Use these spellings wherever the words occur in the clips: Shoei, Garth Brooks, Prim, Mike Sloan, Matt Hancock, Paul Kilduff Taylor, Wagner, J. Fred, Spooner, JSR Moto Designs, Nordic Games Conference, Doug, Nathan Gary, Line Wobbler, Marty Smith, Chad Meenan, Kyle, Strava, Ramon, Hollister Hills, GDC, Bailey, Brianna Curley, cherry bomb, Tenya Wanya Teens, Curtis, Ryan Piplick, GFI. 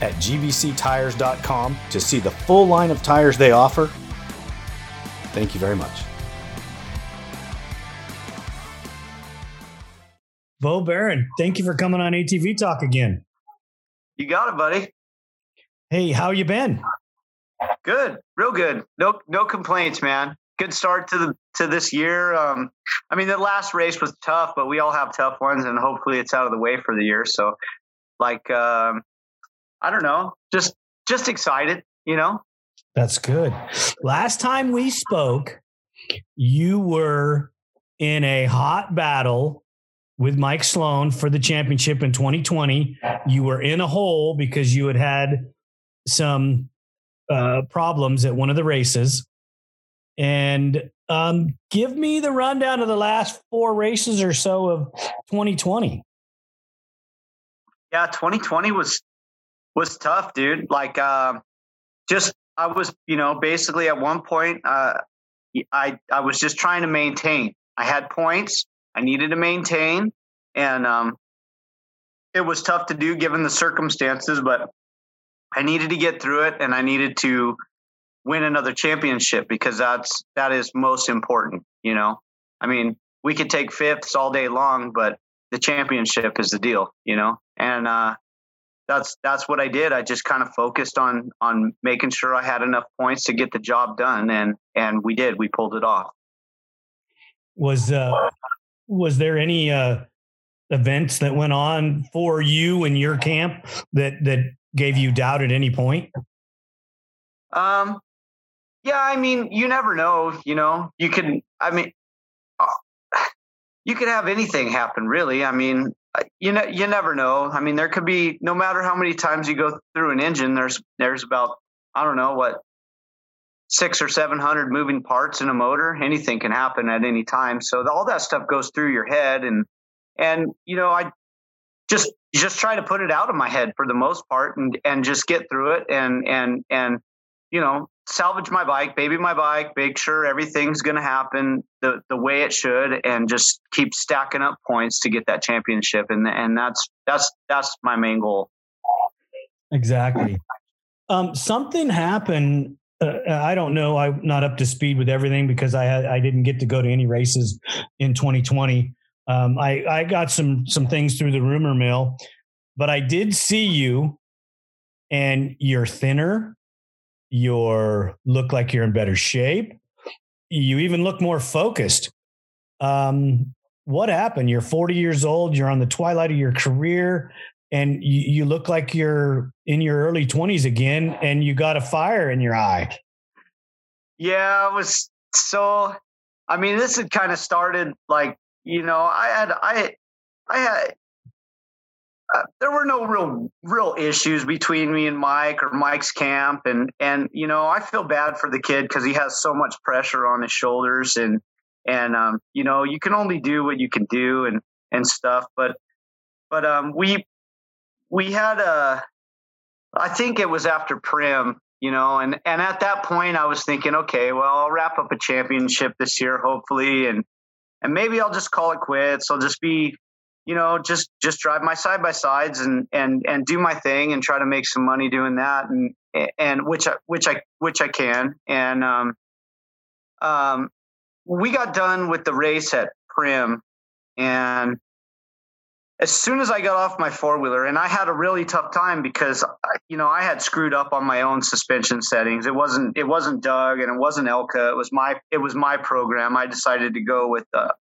at gbctires.com to see the full line of tires they offer. Thank you very much. Bo Barron, thank you for coming on ATV Talk again. You got it, buddy. Hey, how you been? Good, real good. No complaints, man. Good start to this year. I mean, the last race was tough, but we all have tough ones, and hopefully it's out of the way for the year. So, I don't know, just excited, you know? That's good. Last time we spoke, you were in a hot battle with Mike Sloan for the championship in 2020. You were in a hole because you had some problems at one of the races. And give me the rundown of the last four races or so of 2020. Yeah, 2020 was tough, dude. I was, basically at one point, I was just trying to maintain. I had points. I needed to maintain, and it was tough to do given the circumstances, but I needed to get through it, and I needed to win another championship because that is most important. You know, I mean, we could take fifths all day long, but the championship is the deal, you know? And that's what I did. I just kind of focused on making sure I had enough points to get the job done. And we did, we pulled it off. Was there any events that went on for you in your camp that gave you doubt at any point? Yeah, I mean, you never know, you could have anything happen, really. I mean, you never know. I mean, there could be, no matter how many times you go through an engine, there's about, I don't know what, 600 or 700 moving parts in a motor. Anything can happen at any time. So all that stuff goes through your head, and I just try to put it out of my head for the most part, and just get through it, and salvage my bike, baby my bike, make sure everything's going to happen the way it should, and just keep stacking up points to get that championship, and that's my main goal. Exactly. Something happened. I don't know. I'm not up to speed with everything because I didn't get to go to any races in 2020. I got some things through the rumor mill, but I did see you, and you're thinner. You look like you're in better shape. You even look more focused. What happened? You're 40 years old. You're on the twilight of your career. And you look like you're in your early 20s again, and you got a fire in your eye. Yeah, it was so. I mean, this had kind of started there were no real issues between me and Mike or Mike's camp, and I feel bad for the kid because he has so much pressure on his shoulders, and you can only do what you can do and stuff, but we had I think it was after Prim, and at that point I was thinking, okay, well, I'll wrap up a championship this year, hopefully. And maybe I'll just call it quits. I'll just be, just drive my side-by-sides and do my thing and try to make some money doing that. And which I can. And, we got done with the race at Prim, and as soon as I got off my four-wheeler, and I had a really tough time because, you know, I had screwed up on my own suspension settings. It wasn't Doug and it wasn't Elka. It was my program. I decided to go with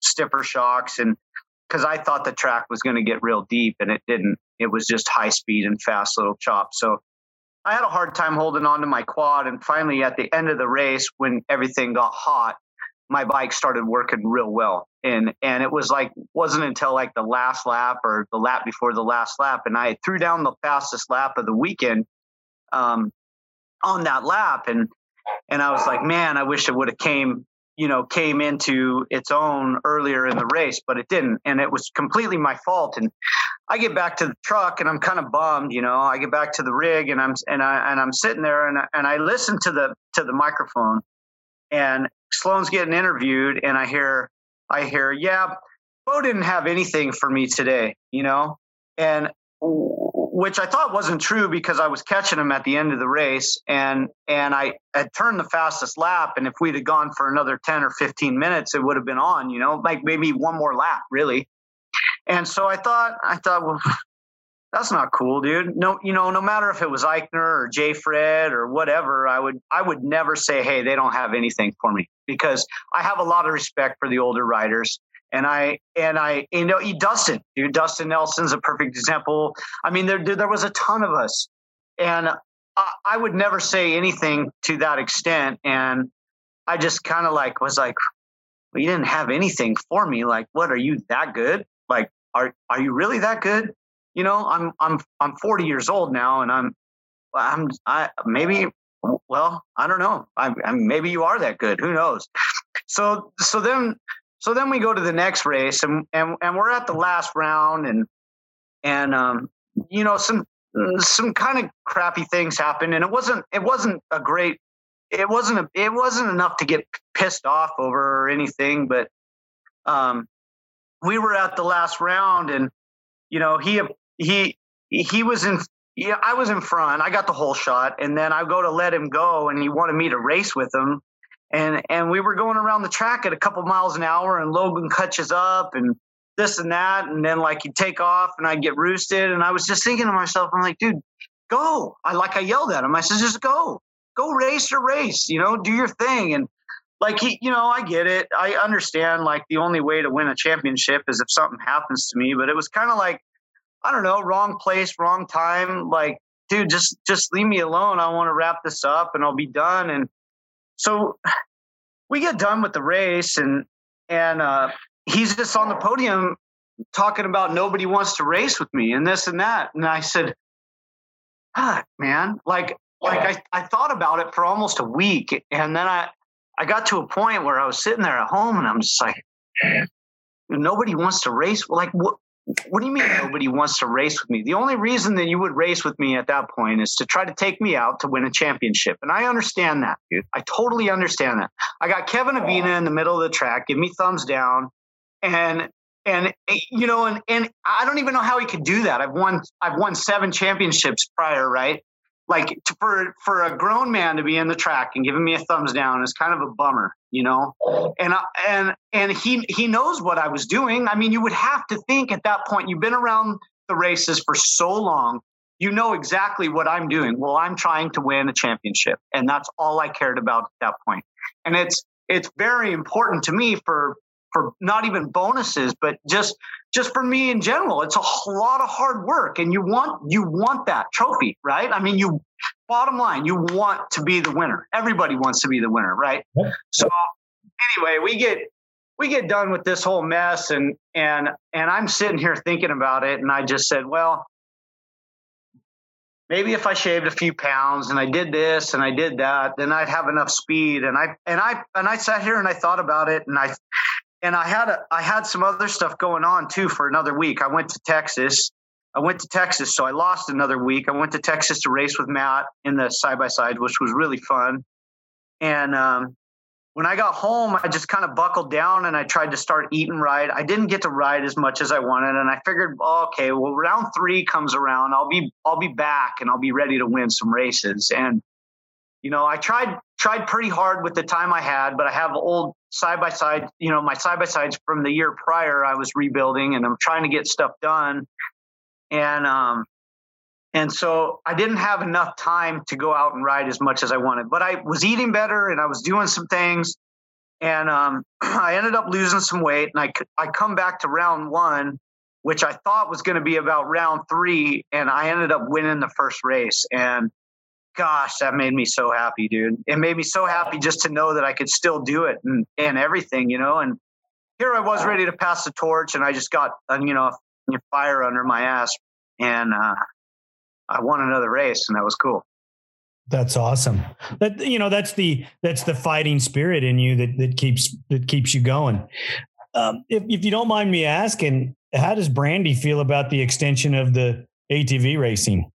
stiffer shocks, and because I thought the track was going to get real deep, and it didn't. It was just high speed and fast little chops. So I had a hard time holding on to my quad. And finally, at the end of the race, when everything got hot, my bike started working real well. And it was like, wasn't until like the last lap or the lap before the last lap. And I threw down the fastest lap of the weekend on that lap. And I was like, man, I wish it would have came into its own earlier in the race, but it didn't. And it was completely my fault. And I get back to the truck and I'm kind of bummed, you know, I get back to the rig and I'm sitting there and I listen to the microphone, and Sloan's getting interviewed, and I hear, yeah, Bo didn't have anything for me today, you know, and which I thought wasn't true because I was catching him at the end of the race, and I had turned the fastest lap. And if we'd have gone for another 10 or 15 minutes, it would have been on, you know, like maybe one more lap really. And so I thought, well, that's not cool, dude. No, you know, no matter if it was Eichner or J. Fred or whatever, I would never say, hey, they don't have anything for me, because I have a lot of respect for the older riders. And I, you know, Dustin Nelson's a perfect example. I mean, there was a ton of us, and I would never say anything to that extent. And I just kind of like, was like, well, you didn't have anything for me. Like, what, are you that good? Like, are you really that good? You know, I'm 40 years old now, and I don't know. Maybe you are that good. Who knows? So then we go to the next race, and we're at the last round, and you know, some kind of crappy things happened, and it wasn't enough to get pissed off over or anything, but we were at the last round, and you know, he was in, yeah, I was in front. I got the whole shot, and then I go to let him go, and he wanted me to race with him. And we were going around the track at a couple miles an hour, and Logan catches up and this and that. And then like, he'd take off and I'd get roosted. And I was just thinking to myself, I'm like, dude, go. I yelled at him. I said, just go race your race, you know, do your thing. And like, he, you know, I get it. I understand, like, the only way to win a championship is if something happens to me, but it was kind of like, I don't know, wrong place, wrong time. Like, dude, just leave me alone. I want to wrap this up and I'll be done. And so we get done with the race, and he's just on the podium talking about nobody wants to race with me and this and that. And I said, ah, man, I thought about it for almost a week. And then I got to a point where I was sitting there at home, and I'm just like, nobody wants to race. Like, what do you mean nobody wants to race with me? The only reason that you would race with me at that point is to try to take me out to win a championship. And I understand that, dude. I totally understand that. I got Kevin Avina in the middle of the track. Give me thumbs down. And you know, and I don't even know how he could do that. I've won 7 championships prior, right? Like, for a grown man to be in the track and giving me a thumbs down is kind of a bummer, you know? And he knows what I was doing. I mean, you would have to think at that point, you've been around the races for so long, you know exactly what I'm doing. Well, I'm trying to win a championship, and that's all I cared about at that point. And it's very important to me for not even bonuses, but just for me in general. It's a lot of hard work, and you want that trophy, right? I mean, bottom line, you want to be the winner. Everybody wants to be the winner, right? Yep. So anyway, we get done with this whole mess, and I'm sitting here thinking about it, and I just said, well, maybe if I shaved a few pounds and I did this and I did that, then I'd have enough speed. And I sat here and I thought about it, and I had some other stuff going on too for another week. I went to Texas, so I lost another week. I went to Texas to race with Matt in the side-by-side, which was really fun. And when I got home, I just kind of buckled down and I tried to start eating right. I didn't get to ride as much as I wanted, and I figured, oh, okay, well, round 3 comes around, I'll be back and I'll be ready to win some races. And you know, I tried pretty hard with the time I had, but I have old side by side, you know, my side by sides from the year prior, I was rebuilding and I'm trying to get stuff done. And so I didn't have enough time to go out and ride as much as I wanted, but I was eating better and I was doing some things. And I ended up losing some weight, and I come back to round one, which I thought was going to be about round three, and I ended up winning the first race. And gosh, that made me so happy, dude. It made me so happy just to know that I could still do it and everything, you know. And here I was ready to pass the torch, and I just got, you know, fire under my ass, and I won another race, and that was cool. That's awesome. That, you know, that's the fighting spirit in you that keeps you going. If you don't mind me asking, how does Brandy feel about the extension of the ATV racing?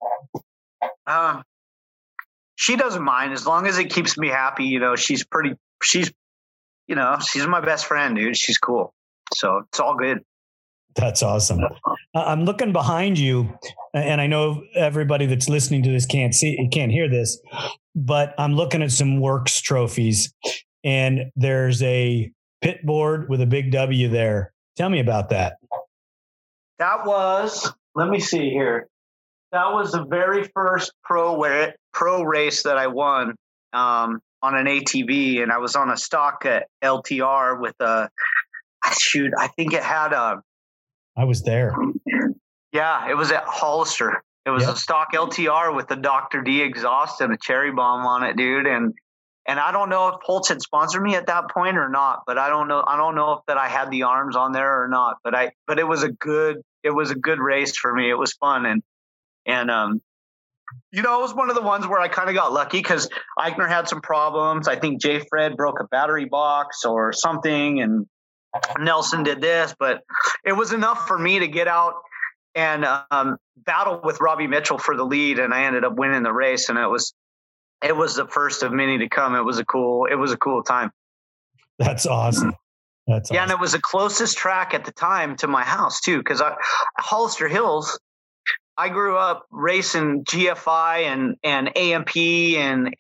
She doesn't mind as long as it keeps me happy. You know, she's my best friend, dude. She's cool. So it's all good. That's awesome. I'm looking behind you, and I know everybody that's listening to this can't hear this, but I'm looking at some Works trophies, and there's a pit board with a big W there. Tell me about that. That was, let me see here. That was the very first pro race that I won on an ATV, and I was on a stock at LTR with I think it had a, I was there. Yeah, it was at Hollister. It was a stock LTR with the Dr. D exhaust and a cherry bomb on it, dude. And I don't know if Holtz had sponsored me at that point or not, but I don't know if that I had the arms on there or not. But it was a good race for me. It was fun. And you know, it was one of the ones where I kind of got lucky because Eichner had some problems. I think J. Fred broke a battery box or something, and Nelson did this, but it was enough for me to get out and battle with Robbie Mitchell for the lead, and I ended up winning the race, and it was the first of many to come. It was a cool time. That's awesome. That's awesome. And it was the closest track at the time to my house too, because Hollister Hills, I grew up racing GFI and AMP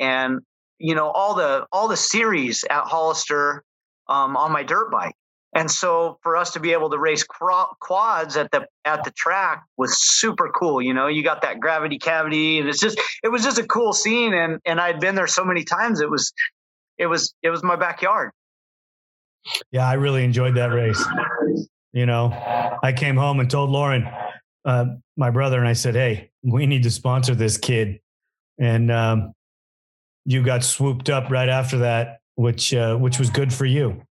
and you know all the series at Hollister on my dirt bike. And so for us to be able to race quads at the track was super cool. You know, you got that gravity cavity, and it was just a cool scene. And I'd been there so many times. It was my backyard. Yeah. I really enjoyed that race. You know, I came home and told Lauren, my brother, and I said, "Hey, we need to sponsor this kid." And, you got swooped up right after that, which was good for you.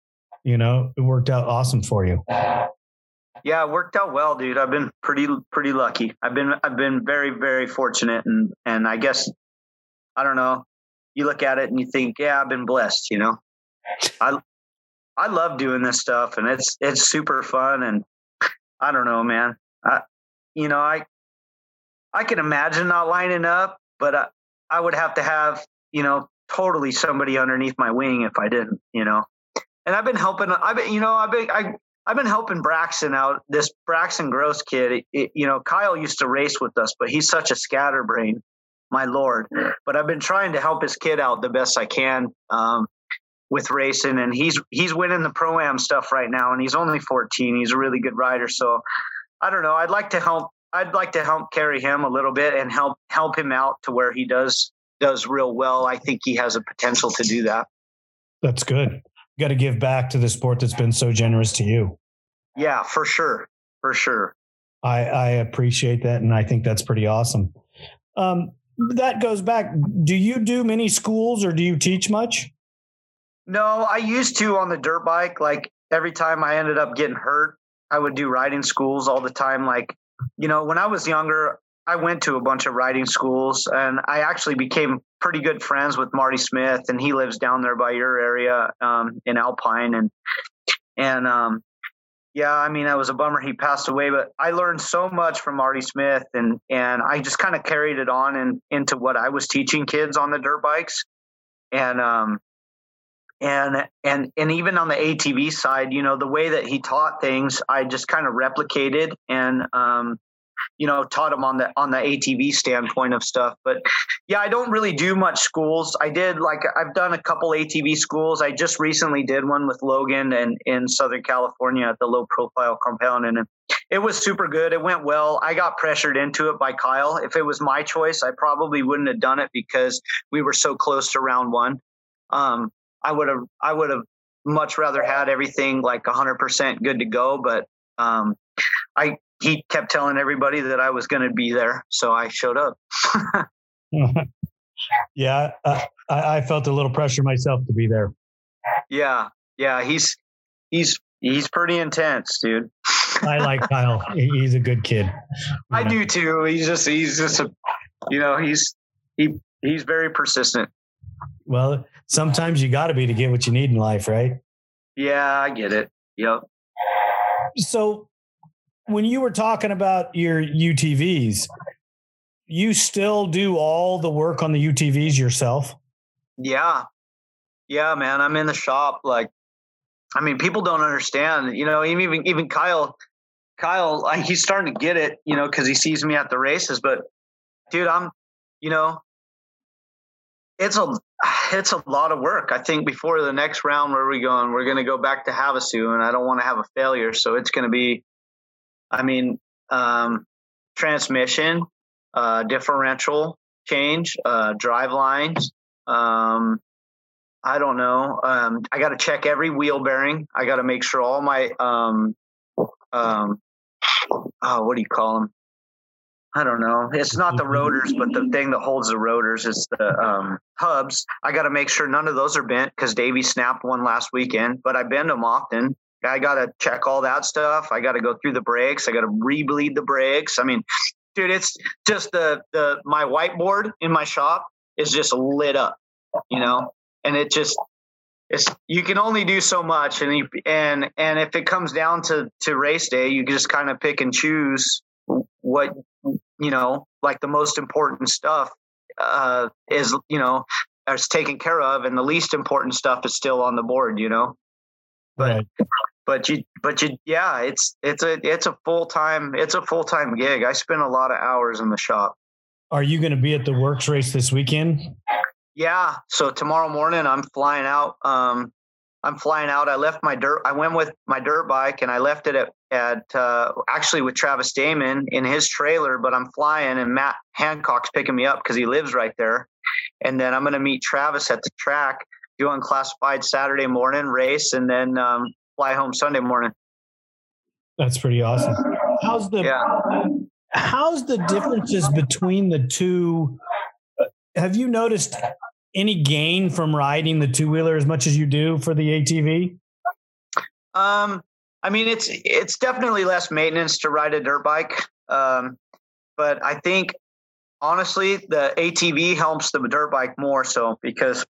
You know, it worked out awesome for you. Yeah, it worked out well, dude. I've been pretty lucky. I've been very, very fortunate. And I guess, I don't know, you look at it and you think, yeah, I've been blessed, you know. I love doing this stuff, and it's super fun. And I don't know, man. I can imagine not lining up, but I would have to have, you know, totally somebody underneath my wing if I didn't, you know. And I've been helping Braxton out. This Braxton Gross kid, you know, Kyle used to race with us, but he's such a scatterbrain, my Lord. But I've been trying to help his kid out the best I can with racing. And he's winning the Pro-Am stuff right now, and he's only 14. He's a really good rider. So I don't know. I'd like to help carry him a little bit and help him out to where he does real well. I think he has a potential to do that. That's good. You got to give back to the sport that's been so generous to you. Yeah, for sure. For sure. I appreciate that. And I think that's pretty awesome. That goes back. Do you do many schools, or do you teach much? No, I used to on the dirt bike. Like every time I ended up getting hurt, I would do riding schools all the time. Like, you know, when I was younger, I went to a bunch of riding schools, and I actually became pretty good friends with Marty Smith, and he lives down there by your area in Alpine. And yeah, I mean, it was a bummer he passed away, but I learned so much from Marty Smith, and I just kind of carried it on into what I was teaching kids on the dirt bikes. And even on the ATV side, you know, the way that he taught things, I just kind of replicated, you know, taught him on the ATV standpoint of stuff. But yeah, I don't really do much schools. I did, like, I've done a couple ATV schools. I just recently did one with Logan and in Southern California at the Low Profile Compound, and it was super good. It went well. I got pressured into it by Kyle. If it was my choice, I probably wouldn't have done it because we were so close to round one. I would have much rather had everything like 100% good to go, but he kept telling everybody that I was going to be there, so I showed up. Yeah, I felt a little pressure myself to be there. Yeah, he's pretty intense, dude. I like Kyle. He's a good kid. I do too. He's very persistent. Well, sometimes you got to be to get what you need in life, right? Yeah, I get it. Yep. So when you were talking about your UTVs, you still do all the work on the UTVs yourself? Yeah, man. I'm in the shop. Like, I mean, people don't understand, you know, even Kyle, he's starting to get it, you know, cause he sees me at the races, but dude, I'm, you know, it's a lot of work. I think before the next round, where we going, we're going to go back to Havasu, and I don't want to have a failure. So it's going to be, transmission, differential change, drive lines. I don't know. I got to check every wheel bearing. I got to make sure all my, what do you call them? I don't know. It's not the rotors, but the thing that holds the rotors is the hubs. I got to make sure none of those are bent because Davey snapped one last weekend, but I bend them often. I got to check all that stuff. I got to go through the brakes. I got to re-bleed the brakes. I mean, dude, it's just my whiteboard in my shop is just lit up, you know, and it just, you can only do so much. And and if it comes down to race day, you just kind of pick and choose what, you know, like the most important stuff is, you know, is taken care of, and the least important stuff is still on the board, you know. But right. but you yeah, it's a full-time gig. I spend a lot of hours in the shop. Are you going to be at the Works race this weekend? Yeah, so tomorrow morning I'm flying out. I left my dirt. I went with my dirt bike, and I left it at actually with Travis Damon in his trailer. But I'm flying, and Matt Hancock's picking me up because he lives right there. And then I'm going to meet Travis at the track, do unclassified Saturday morning race, and then fly home Sunday morning. That's pretty awesome. How's the differences between the two? Have you noticed any gain from riding the two-wheeler as much as you do for the ATV? I mean, it's definitely less maintenance to ride a dirt bike. But I think honestly, the ATV helps the dirt bike more so, because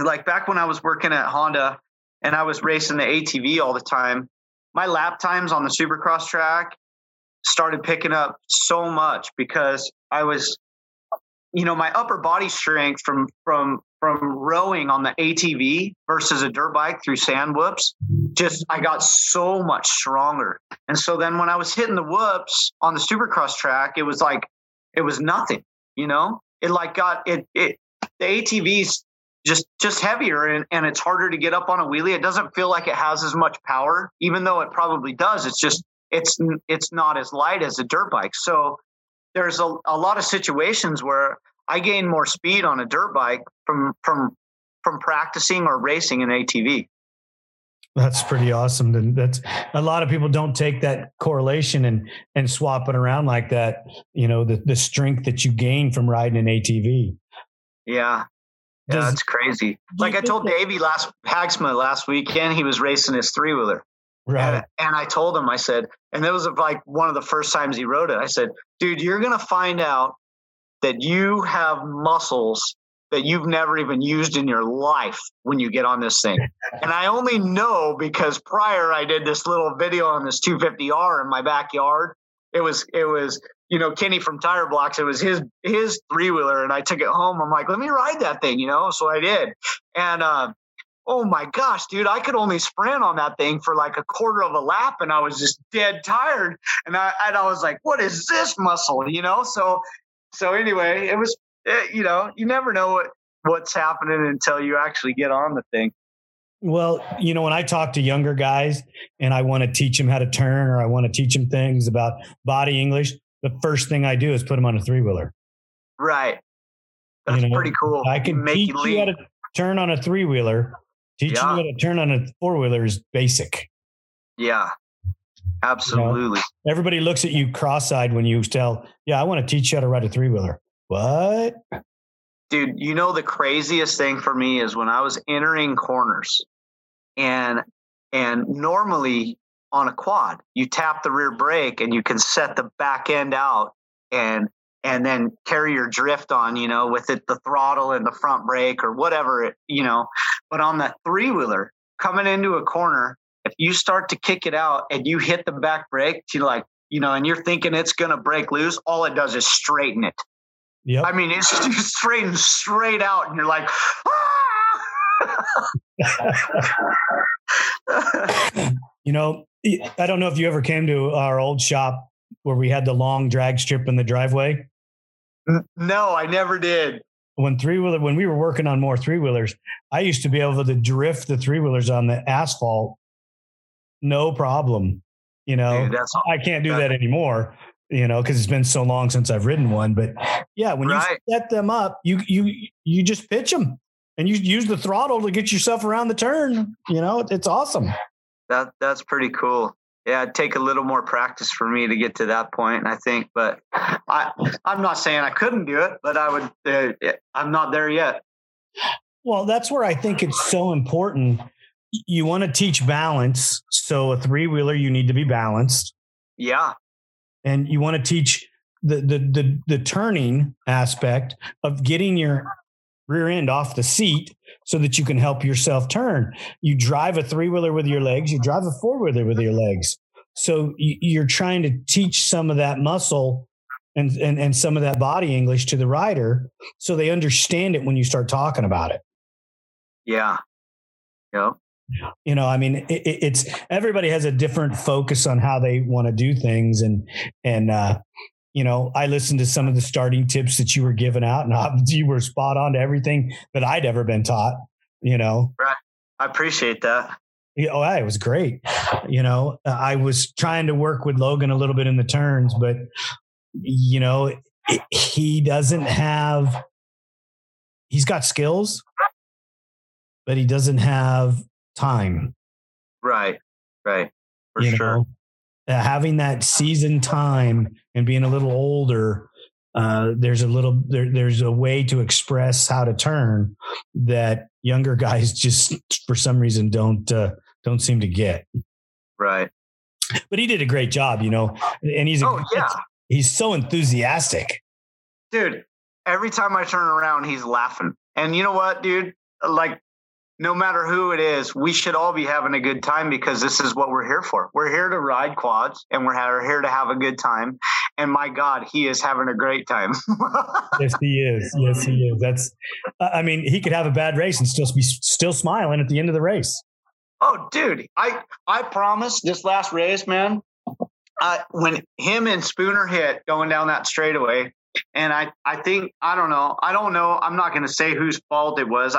like back when I was working at Honda and I was racing the ATV all the time, my lap times on the Supercross track started picking up so much because I was, you know, my upper body strength from rowing on the ATV versus a dirt bike through sand whoops, just, I got so much stronger. And so then when I was hitting the whoops on the Supercross track, it was like, it was nothing, you know, it like got it, the ATV's just heavier and it's harder to get up on a wheelie. It doesn't feel like it has as much power, even though it probably does. It's just, it's not as light as a dirt bike. So there's a lot of situations where I gain more speed on a dirt bike from practicing or racing an ATV. That's pretty awesome. And that's, a lot of people don't take that correlation and swap it around like that. You know, the strength that you gain from riding an ATV. Yeah. That's crazy. Like I told Davey Haxman last weekend, he was racing his three-wheeler. Right. And I told him, I said, and that was like one of the first times he rode it. I said, dude, you're going to find out that you have muscles that you've never even used in your life when you get on this thing. And I only know because prior I did this little video on this 250R in my backyard. It was, you know, Kenny from Tire Blocks. It was his three wheeler. And I took it home. I'm like, let me ride that thing, you know? So I did. And, oh my gosh, dude, I could only sprint on that thing for like a quarter of a lap and I was just dead tired. And I was like, what is this muscle? You know? So anyway, it was, you know, you never know what's happening until you actually get on the thing. Well, you know, when I talk to younger guys and I want to teach them how to turn, or I want to teach them things about body English, the first thing I do is put them on a three-wheeler. Right. That's, you know, pretty cool. I can make teach you how to turn on a three-wheeler. Teaching you how to turn on a four-wheeler is basic. Yeah, absolutely. You know, everybody looks at you cross-eyed when you tell, I want to teach you how to ride a three-wheeler. What? Dude, you know, the craziest thing for me is when I was entering corners, and normally on a quad, you tap the rear brake and you can set the back end out and then carry your drift on, you know, with it, the throttle and the front brake or whatever, it, you know, but on that three wheeler coming into a corner, if you start to kick it out and you hit the back brake to, like, you know, and you're thinking it's going to break loose, all it does is straighten it. Yep. I mean, it's just straight out, and you're like, ah! You know, I don't know if you ever came to our old shop where we had the long drag strip in the driveway. No, I never did. When we were working on more three-wheelers, I used to be able to drift the three-wheelers on the asphalt. No problem. You know, dude, I can't do that anymore. You know, because it's been so long since I've ridden one. But yeah, when you set them up, you just pitch them and you use the throttle to get yourself around the turn. You know, it's awesome. That's pretty cool. Yeah, it'd take a little more practice for me to get to that point, I think. But I'm not saying I couldn't do it, but I would. I'm not there yet. Well, that's where I think it's so important. You want to teach balance. So a three-wheeler, you need to be balanced. Yeah. And you want to teach the turning aspect of getting your rear end off the seat so that you can help yourself turn. You drive a three-wheeler with your legs. You drive a four-wheeler with your legs. So you're trying to teach some of that muscle and some of that body English to the rider so they understand it when you start talking about it. Yeah. Yeah. You know, I mean, it's everybody has a different focus on how they want to do things. And you know, I listened to some of the starting tips that you were giving out, and you were spot on to everything that I'd ever been taught, you know. Right. I appreciate that. Oh, it was great. You know, I was trying to work with Logan a little bit in the turns, but, you know, he's got skills, but he doesn't have time. Right. For sure. Having that season time and being a little older, there's a way to express how to turn that younger guys just for some reason don't seem to get. Right. But he did a great job, you know, and he's so enthusiastic. Dude, every time I turn around, he's laughing. And you know what, dude, like, no matter who it is, we should all be having a good time because this is what we're here for. We're here to ride quads and we're here to have a good time. And my God, he is having a great time. Yes, he is. That's, I mean, he could have a bad race and still be smiling at the end of the race. Oh, dude, I promise this last race, man, when him and Spooner hit going down that straightaway, and I don't know. I'm not going to say whose fault it was.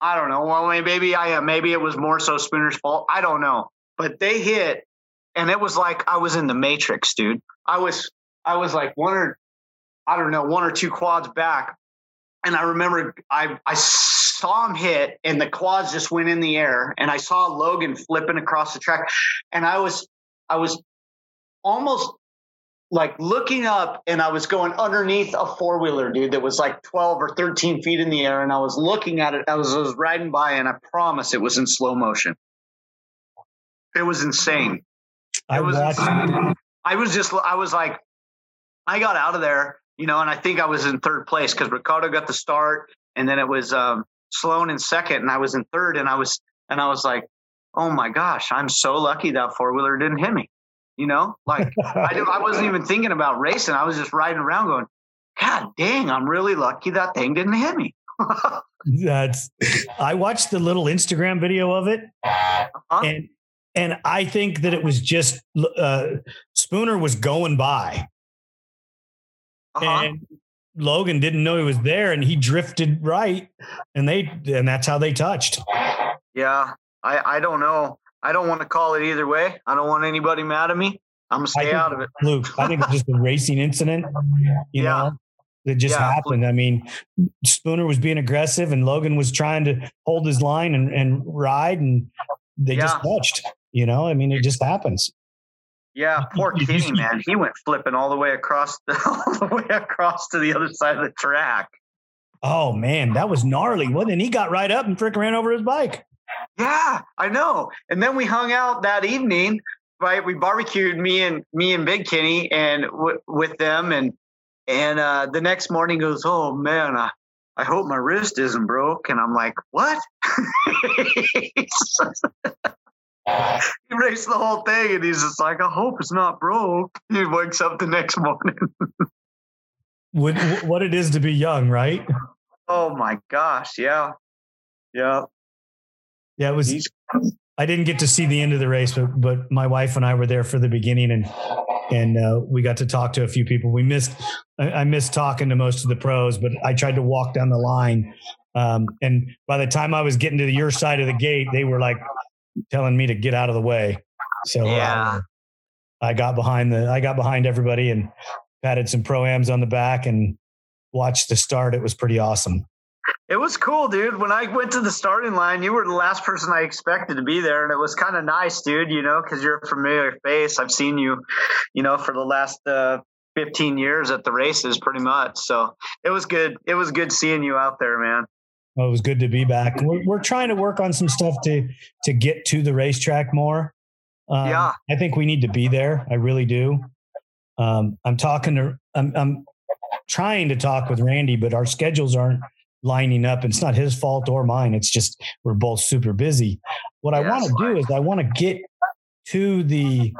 I don't know. Well, maybe I am. Maybe it was more so Spooner's fault. I don't know. But they hit, and it was like I was in the Matrix, dude. I was like one or two quads back, and I remember I saw him hit, and the quads just went in the air, and I saw Logan flipping across the track, and I was almost like looking up, and I was going underneath a four-wheeler, dude, that was like 12 or 13 feet in the air. And I was looking at it. I was riding by, and I promise it was in slow motion. It was insane. I was like, I got out of there, you know, and I think I was in third place because Ricardo got the start, and then it was Sloan in second, and I was in third, and I was like, oh my gosh, I'm so lucky that four-wheeler didn't hit me. You know, like I wasn't even thinking about racing. I was just riding around going, God dang, I'm really lucky that thing didn't hit me. I watched the little Instagram video of it, and I think that it was just Spooner was going by, and Logan didn't know he was there, and he drifted right, and that's how they touched. Yeah, I don't know. I don't want to call it either way. I don't want anybody mad at me. I'm gonna stay out of it. Luke, I think it's just a racing incident. You know. That just happened. I mean, Spooner was being aggressive and Logan was trying to hold his line and ride, and they just touched, you know, I mean, it just happens. Yeah. Poor Kenny, man. He went flipping all the way across to the other side of the track. Oh man, that was gnarly. Well, then he got right up and ran over his bike. Yeah, I know. And then we hung out that evening, right? We barbecued me and Big Kenny and with them. And the next morning goes, oh man, I hope my wrist isn't broke. And I'm like, what? He raced the whole thing, and he's just like, I hope it's not broke. He wakes up the next morning. What it is to be young, right? Oh my gosh, yeah. Yeah. Yeah, it was. I didn't get to see the end of the race, but my wife and I were there for the beginning, and we got to talk to a few people. I missed talking to most of the pros, but I tried to walk down the line. And by the time I was getting to your side of the gate, they were like telling me to get out of the way. So I got behind everybody and patted some pro-ams on the back and watched the start. It was pretty awesome. It was cool, dude. When I went to the starting line, you were the last person I expected to be there. And it was kind of nice, dude, you know, because you're a familiar face. I've seen you, you know, for the last 15 years at the races pretty much. So it was good. It was good seeing you out there, man. Well, it was good to be back. We're trying to work on some stuff to get to the racetrack more. I think we need to be there. I really do. I'm trying to talk with Randy, but our schedules aren't lining up. It's not his fault or mine. It's just we're both super busy. What I want to do is I want to get to the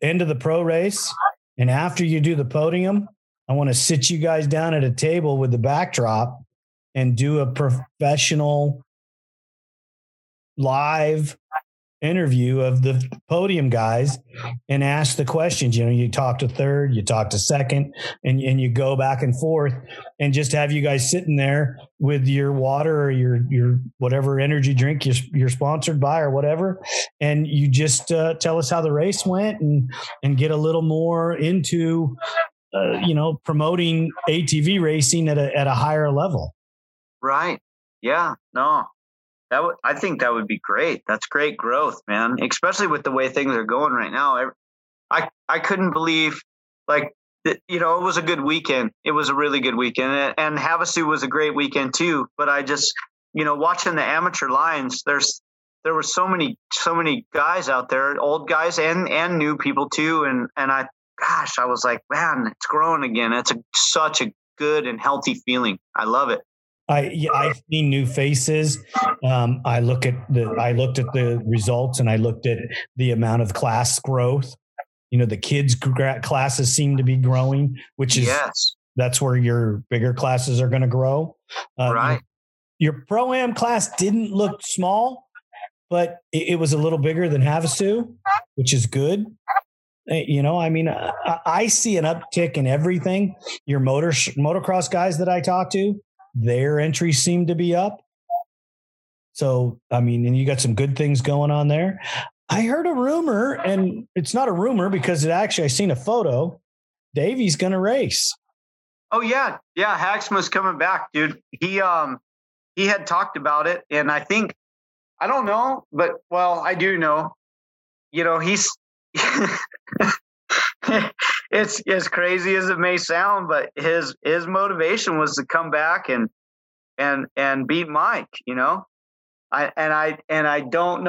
end of the pro race, and after you do the podium, I want to sit you guys down at a table with the backdrop and do a professional live interview of the podium guys and ask the questions. You know, you talk to third, you talk to second, and you go back and forth, and just have you guys sitting there with your water or your whatever energy drink you're sponsored by or whatever. And you just tell us how the race went and get a little more into, you know, promoting ATV racing at a higher level. Right. Yeah, no. I think that would be great. That's great growth, man, especially with the way things are going right now. I couldn't believe, like, you know, it was a good weekend. It was a really good weekend. And Havasu was a great weekend, too. But I just, you know, watching the amateur lines, there were so many guys out there, old guys and new people, too. And I was like, man, it's growing again. It's such a good and healthy feeling. I love it. I've seen new faces. I looked at the results, and I looked at the amount of class growth. You know, the kids' classes seem to be growing, which is that's where your bigger classes are going to grow. Right. Your pro-am class didn't look small, but it was a little bigger than Havasu, which is good. You know, I mean, I see an uptick in everything. Your motocross guys that I talk to, their entries seem to be up. So, I mean, and you got some good things going on there. I heard a rumor, and it's not a rumor because I seen a photo. Davey's going to race. Oh yeah. Yeah. Haxman's coming back, dude. He had talked about it, and I think, I don't know, but well, I do know, you know, he's, it's as crazy as it may sound, but his motivation was to come back and beat Mike, you know. I don't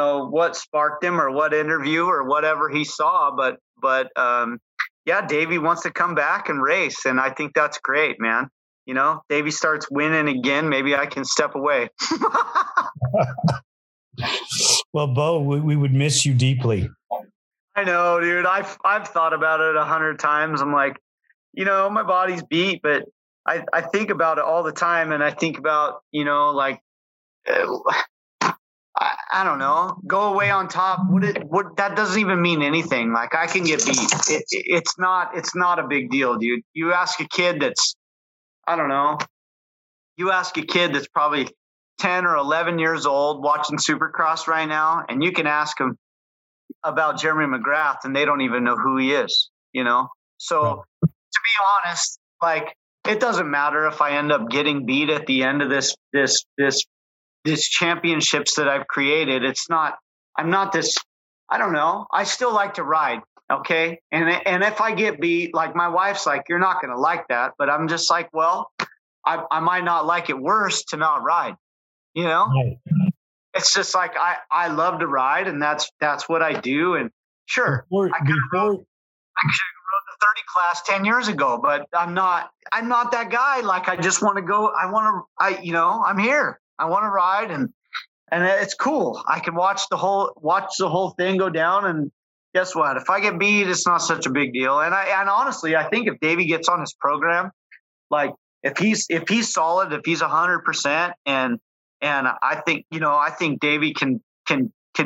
know what sparked him or what interview or whatever he saw, but Davey wants to come back and race, and I think that's great, man. You know, Davey starts winning again, maybe I can step away. Well, Bo, we would miss you deeply. I know, dude. I've thought about it 100 times. I'm like, you know, my body's beat, but I think about it all the time. And I think about, you know, like, I don't know, go away on top. What that doesn't even mean anything. Like, I can get beat. It's not a big deal, dude. You ask a kid that's, I don't know, you ask a kid that's probably 10 or 11 years old watching Supercross right now, and you can ask them about Jeremy McGrath and they don't even know who he is, you know? So to be honest, like, it doesn't matter if I end up getting beat at the end of this championships that I've created. It's not, I'm not this, I don't know. I still like to ride. Okay. And if I get beat, like, my wife's like, you're not going to like that, but I'm just like, well, I might not like it worse to not ride, you know? Right. It's just like, I love to ride, and that's what I do. And sure, I could have rode the 30 class 10 years ago, but I'm not that guy. Like, I just want to go. I'm here. I want to ride, and it's cool. I can watch the whole thing go down, and guess what? If I get beat, it's not such a big deal. And honestly, I think if Davey gets on his program, like, if he's solid, if he's 100%, and I think, you know, I think Davey can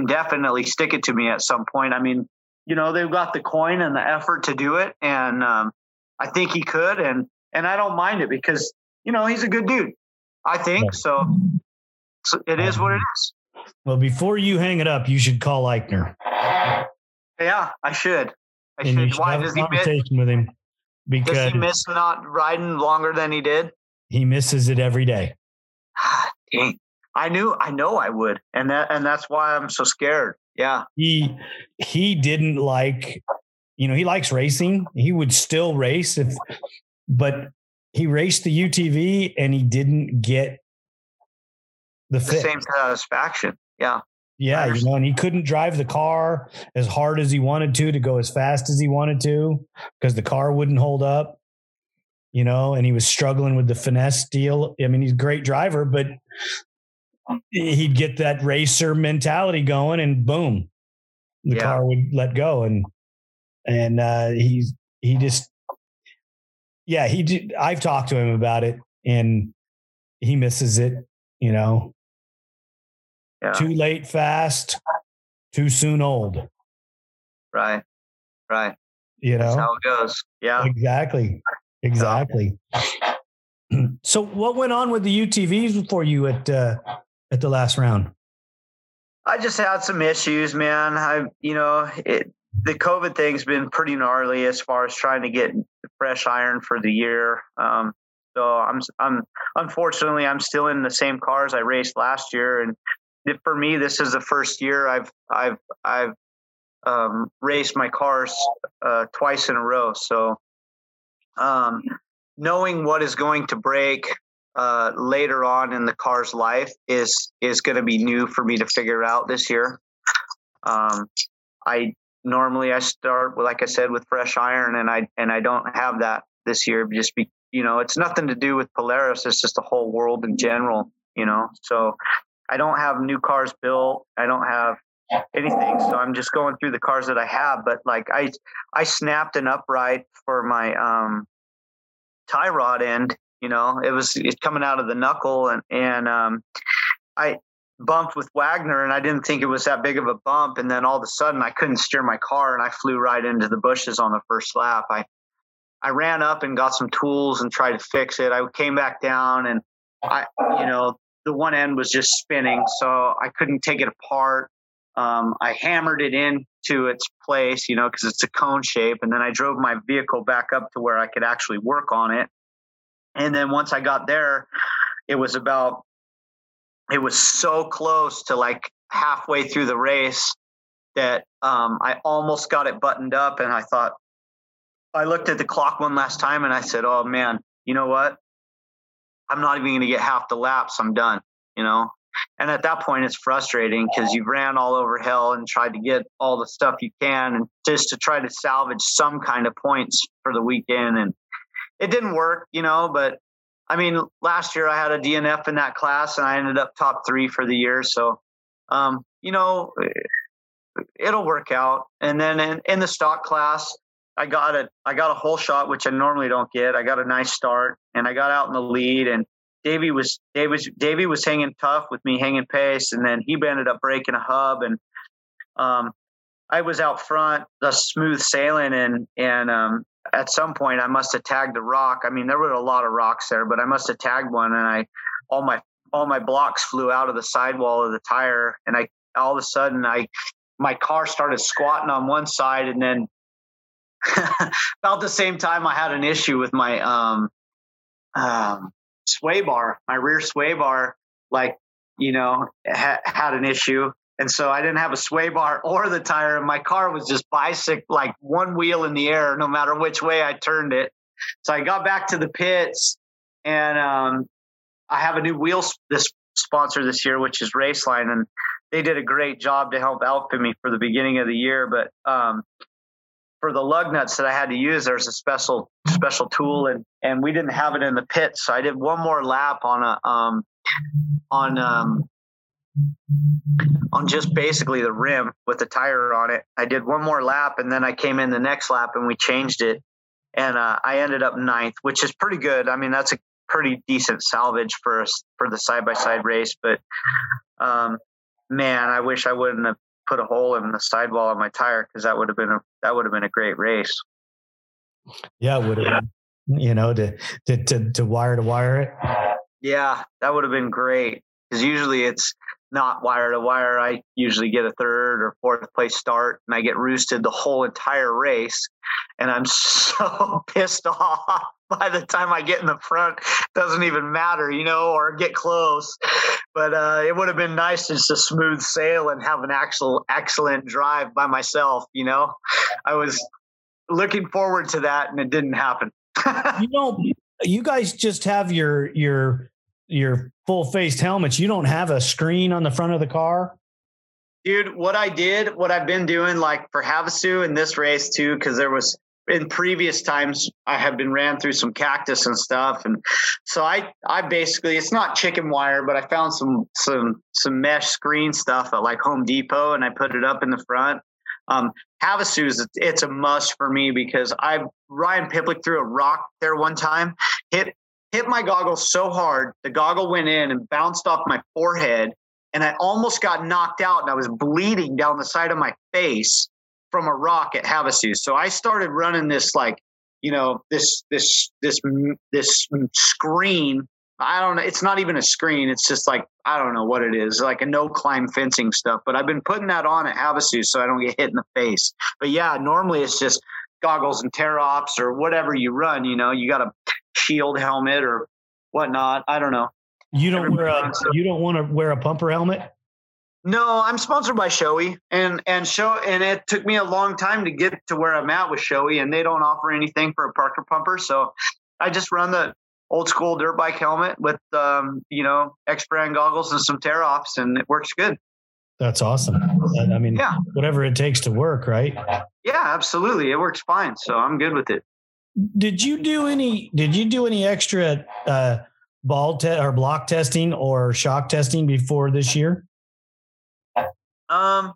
definitely stick it to me at some point. I mean, you know, they've got the coin and the effort to do it. And I think he could, and I don't mind it because, you know, he's a good dude, I think. So it is what it is. Well, before you hang it up, you should call Eichner. Yeah, I should. I should. Why does he miss with him? Because does he miss not riding longer than he did? He misses it every day. Dang. I know I would. And that's why I'm so scared. Yeah. He didn't like, you know, he likes racing. He would still race but he raced the UTV and he didn't get the same satisfaction. Yeah. Yeah. You know, and he couldn't drive the car as hard as he wanted to go as fast as he wanted to, because the car wouldn't hold up, you know, and he was struggling with the finesse deal. I mean, he's a great driver, but he'd get that racer mentality going, and boom, the car would let go. And he I've talked to him about it, and he misses it, you know. Yeah. Too late, fast. Too soon, old. Right, right. You know, that's how it goes. Yeah, exactly. Yeah. So, what went on with the UTVs for you at the last round? I just had some issues, man. The COVID thing's been pretty gnarly as far as trying to get fresh iron for the year. So I'm unfortunately, I'm still in the same cars I raced last year. And for me, this is the first year I've raced my cars twice in a row. So knowing what is going to break later on in the car's life is going to be new for me to figure out this year. I normally start, like I said, with fresh iron, and I don't have that this year. You know, it's nothing to do with Polaris. It's just the whole world in general, you know? So I don't have new cars built. I don't have anything. So I'm just going through the cars that I have, but like I snapped an upright for my, tie rod end, you know, it's coming out of the knuckle, and I bumped with Wagner, and I didn't think it was that big of a bump. And then all of a sudden I couldn't steer my car, and I flew right into the bushes on the first lap. I ran up and got some tools and tried to fix it. I came back down, and the one end was just spinning, so I couldn't take it apart. I hammered it into its place, you know, because it's a cone shape. And then I drove my vehicle back up to where I could actually work on it. And then once I got there, it was so close to like halfway through the race that I almost got it buttoned up. And I looked at the clock one last time, and I said, oh man, you know what? I'm not even going to get half the laps. I'm done, you know? And at that point, it's frustrating because you've ran all over hell and tried to get all the stuff you can, and just to try to salvage some kind of points for the weekend. And it didn't work, you know, but I mean, last year I had a DNF in that class, and I ended up top 3 for the year. So, you know, it'll work out. And then in the stock class, I got a whole shot, which I normally don't get. I got a nice start, and I got out in the lead, and Davey was hanging tough with me, hanging pace, and then he ended up breaking a hub, and I was out front, smooth sailing, and at some point I must have tagged the rock. I mean, there were a lot of rocks there, but I must have tagged one, and all my blocks flew out of the sidewall of the tire, and all of a sudden my car started squatting on one side, and then about the same time I had an issue with my sway bar, my rear sway bar, had an issue. And so I didn't have a sway bar or the tire, and my car was just bicycling, like one wheel in the air, no matter which way I turned it. So I got back to the pits, and I have a new wheel this sponsor this year, which is Raceline, and they did a great job to help outfit me for the beginning of the year. But for the lug nuts that I had to use, there's a special tool, and we didn't have it in the pits. So I did one more lap on just basically the rim with the tire on it. I did one more lap, and then I came in the next lap and we changed it. And I ended up 9th, which is pretty good. I mean, that's a pretty decent salvage for the side-by-side race. But man, I wish I wouldn't have put a hole in the sidewall of my tire, because that would have been a great race. Yeah, it would have been, to wire to wire it. Yeah, that would have been great. Because usually it's not wire to wire. I usually get a third or fourth place start, and I get roosted the whole entire race. And I'm so pissed off by the time I get in the front. It doesn't even matter, or get close. But it would have been nice just to smooth sail and have an actual excellent drive by myself. I was looking forward to that, and it didn't happen. You guys just have your full-faced helmets. You don't have a screen on the front of the car? Dude, what I've been doing, like for Havasu and this race too, because there was, in previous times, I have been ran through some cactus and stuff. And so I basically, it's not chicken wire, but I found some mesh screen stuff at like Home Depot, and I put it up in the front. Havasu's, it's a must for me, because Ryan Piplick threw a rock there one time, hit my goggle so hard, the goggle went in and bounced off my forehead, and I almost got knocked out, and I was bleeding down the side of my face from a rock at Havasu. So I started running this, this screen. I don't know. It's not even a screen. It's just like, I don't know what it is, like a no climb fencing stuff, but I've been putting that on at Havasu so I don't get hit in the face. But yeah, normally it's just goggles and tear offs or whatever you run, you got to shield helmet or whatnot. I don't know. You don't want to wear a pumper helmet? No, I'm sponsored by Shoei, and it took me a long time to get to where I'm at with Shoei, and they don't offer anything for a Parker pumper. So I just run the old school dirt bike helmet with, X brand goggles and some tear offs, and it works good. That's awesome. I mean, yeah, whatever it takes to work, right? Yeah, absolutely. It works fine. So I'm good with it. Did you do any extra or block testing or shock testing before this year? No,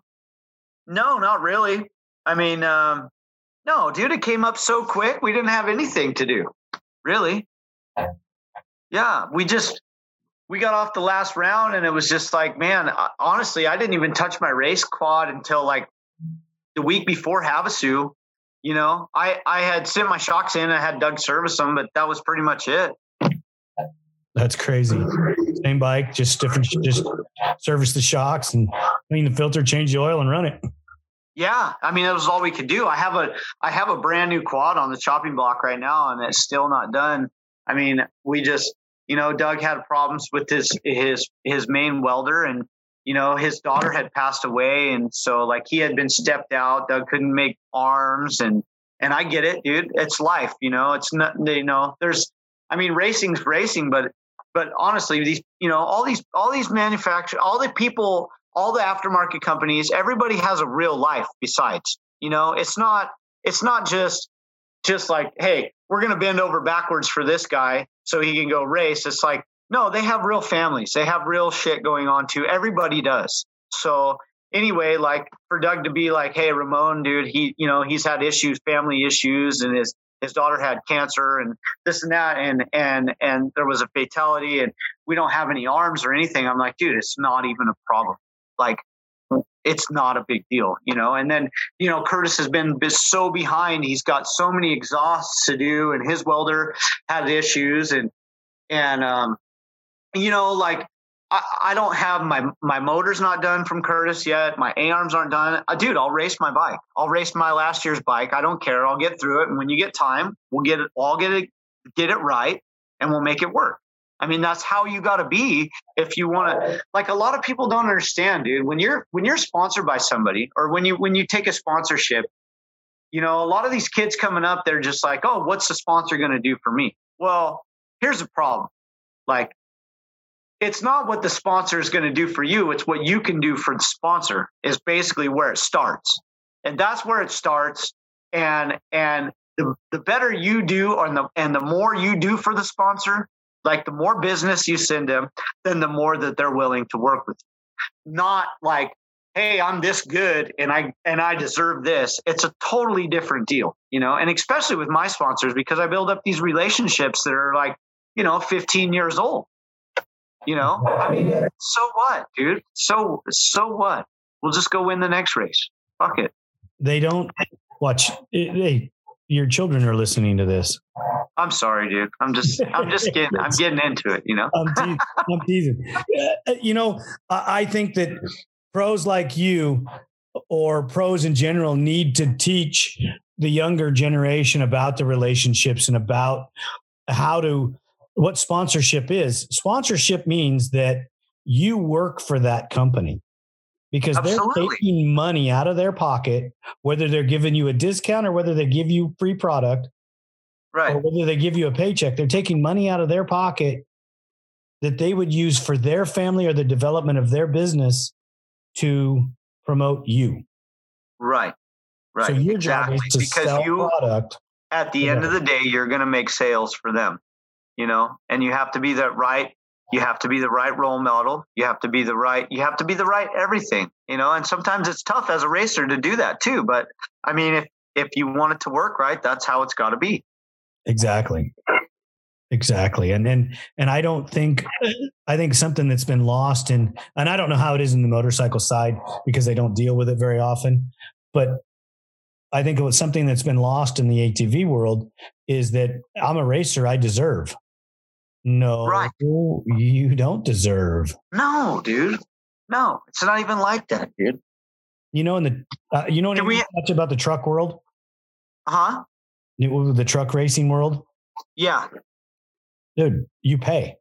not really. I mean, no, dude, it came up so quick. We didn't have anything to do, really. Yeah, we got off the last round, and it was just like, man, honestly, I didn't even touch my race quad until like the week before Havasu. I had sent my shocks in. I had Doug service them, but that was pretty much it. That's crazy. Same bike, just different. Just service the shocks and clean the filter, change the oil, and run it. Yeah, I mean, that was all we could do. I have a brand new quad on the chopping block right now, and it's still not done. I mean, we just, Doug had problems with his main welder, and his daughter had passed away, and so like he had been stepped out. Doug couldn't make arms, and I get it, dude. It's life, It's not, racing's racing, but honestly, these, all these manufacturers, all the people, all the aftermarket companies, everybody has a real life besides. It's not just like, hey, we're gonna bend over backwards for this guy so he can go race. It's like, no, they have real families. They have real shit going on too. Everybody does. So anyway, like for Doug to be like, hey, Ramon, dude, he's had issues, family issues, and his his daughter had cancer and this and that. And there was a fatality and we don't have any arms or anything. I'm like, dude, it's not even a problem. Like, it's not a big deal, you know? And then, you know, Curtis has been so behind. He's got so many exhausts to do and his welder had issues. And you know, like, I don't have my motor's not done from Curtis yet. My A-arms aren't done. Dude, I'll race my bike. I'll race my last year's bike. I don't care. I'll get through it. And when you get time, I'll get it right and we'll make it work. I mean, that's how you got to be if you want to. Like, a lot of people don't understand, dude, when you're sponsored by somebody or when you take a sponsorship, you know, a lot of these kids coming up, they're just like, oh, what's the sponsor going to do for me? Well, here's the problem. Like, it's not what the sponsor is going to do for you. It's what you can do for the sponsor is basically where it starts. And that's where it starts. And the better you do and the more you do for the sponsor, like the more business you send them, then the more that they're willing to work with you. Not like, hey, I'm this good and I deserve this. It's a totally different deal, you know, and especially with my sponsors, because I build up these relationships that are like, you know, 15 years old. You know, I mean, so what, dude? So what? We'll just go win the next race. Fuck it. They don't watch. Hey, your children are listening to this. I'm sorry, dude. I'm getting into it. You know, I'm teasing. You know, I think that pros like you or pros in general need to teach the younger generation about the relationships and about what sponsorship is. Sponsorship means that you work for that company because Absolutely. They're taking money out of their pocket, whether they're giving you a discount or whether they give you free product, right? Or whether they give you a paycheck, they're taking money out of their pocket that they would use for their family or the development of their business to promote you. Right. Right. So your exactly. job is to because sell you, product. At the end of the day, you're going to make sales for them. You know, and you have to be that right. You have to be the right role model. You have to be the right everything, you know, and sometimes it's tough as a racer to do that too. But I mean, if you want it to work right, that's how it's got to be. Exactly. Exactly. And I think something that's been lost and I don't know how it is in the motorcycle side because they don't deal with it very often, but I think it was something that's been lost in the ATV world is that I'm a racer. I deserve. No, right. You don't deserve. No, dude. No, it's not even like that, dude. You know, much about the truck world? Huh? The truck racing world? Yeah. Dude, you pay.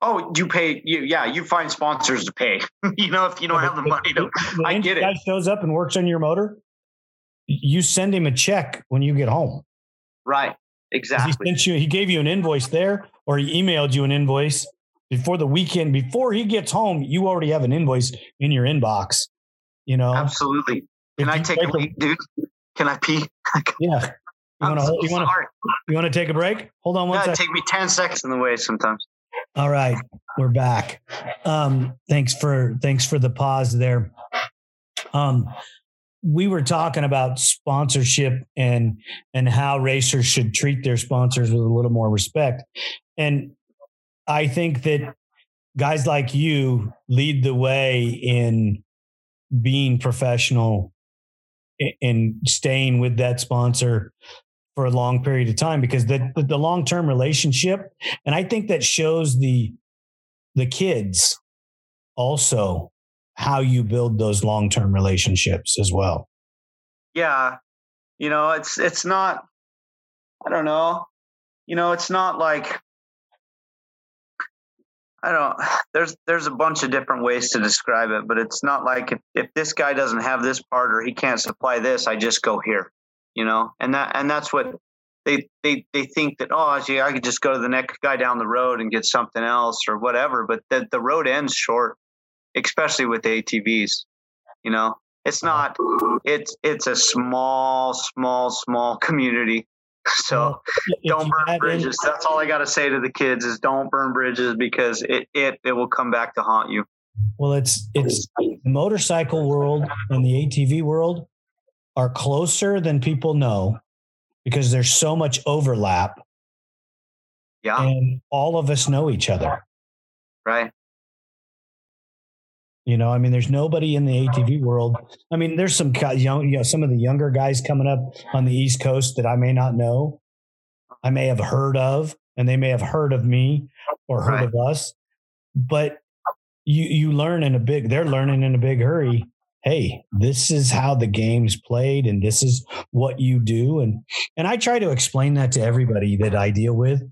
Oh, you pay. You find sponsors to pay. You know, if you don't have the money to, I get it. Guy shows up and works on your motor. You send him a check when you get home. Right. Exactly. He gave you an invoice there, or he emailed you an invoice before the weekend, before he gets home, you already have an invoice in your inbox, you know? Absolutely. Can I take a leak, dude? Can I pee? Yeah. You want to take a break? Hold on one second. Take me 10 seconds in the way sometimes. All right. We're back. Thanks for the pause there. We were talking about sponsorship and how racers should treat their sponsors with a little more respect. And I think that guys like you lead the way in being professional and staying with that sponsor for a long period of time, because the long-term relationship. And I think that shows the kids also how you build those long-term relationships as well. Yeah. You know, it's not, I don't know, you know, it's not like, I don't, there's a bunch of different ways to describe it, but it's not like if this guy doesn't have this part or he can't supply this, I just go here, you know? And that's what they think that, oh, gee, I could just go to the next guy down the road and get something else or whatever. But the road ends short. Especially with ATVs, you know, it's a small community. So don't burn bridges. That's all I got to say to the kids is don't burn bridges because it will come back to haunt you. Well, it's the motorcycle world and the ATV world are closer than people know. because there's so much overlap. Yeah. And all of us know each other. Right. You know, I mean, there's nobody in the ATV world. I mean, there's some young, you know, some of the younger guys coming up on the East Coast that I may not know. I may have heard of, and they may have heard of me or heard right. of us, but you learn in a big, they're learning in a big hurry. Hey, this is how the game's played, and this is what you do. And I try to explain that to everybody that I deal with.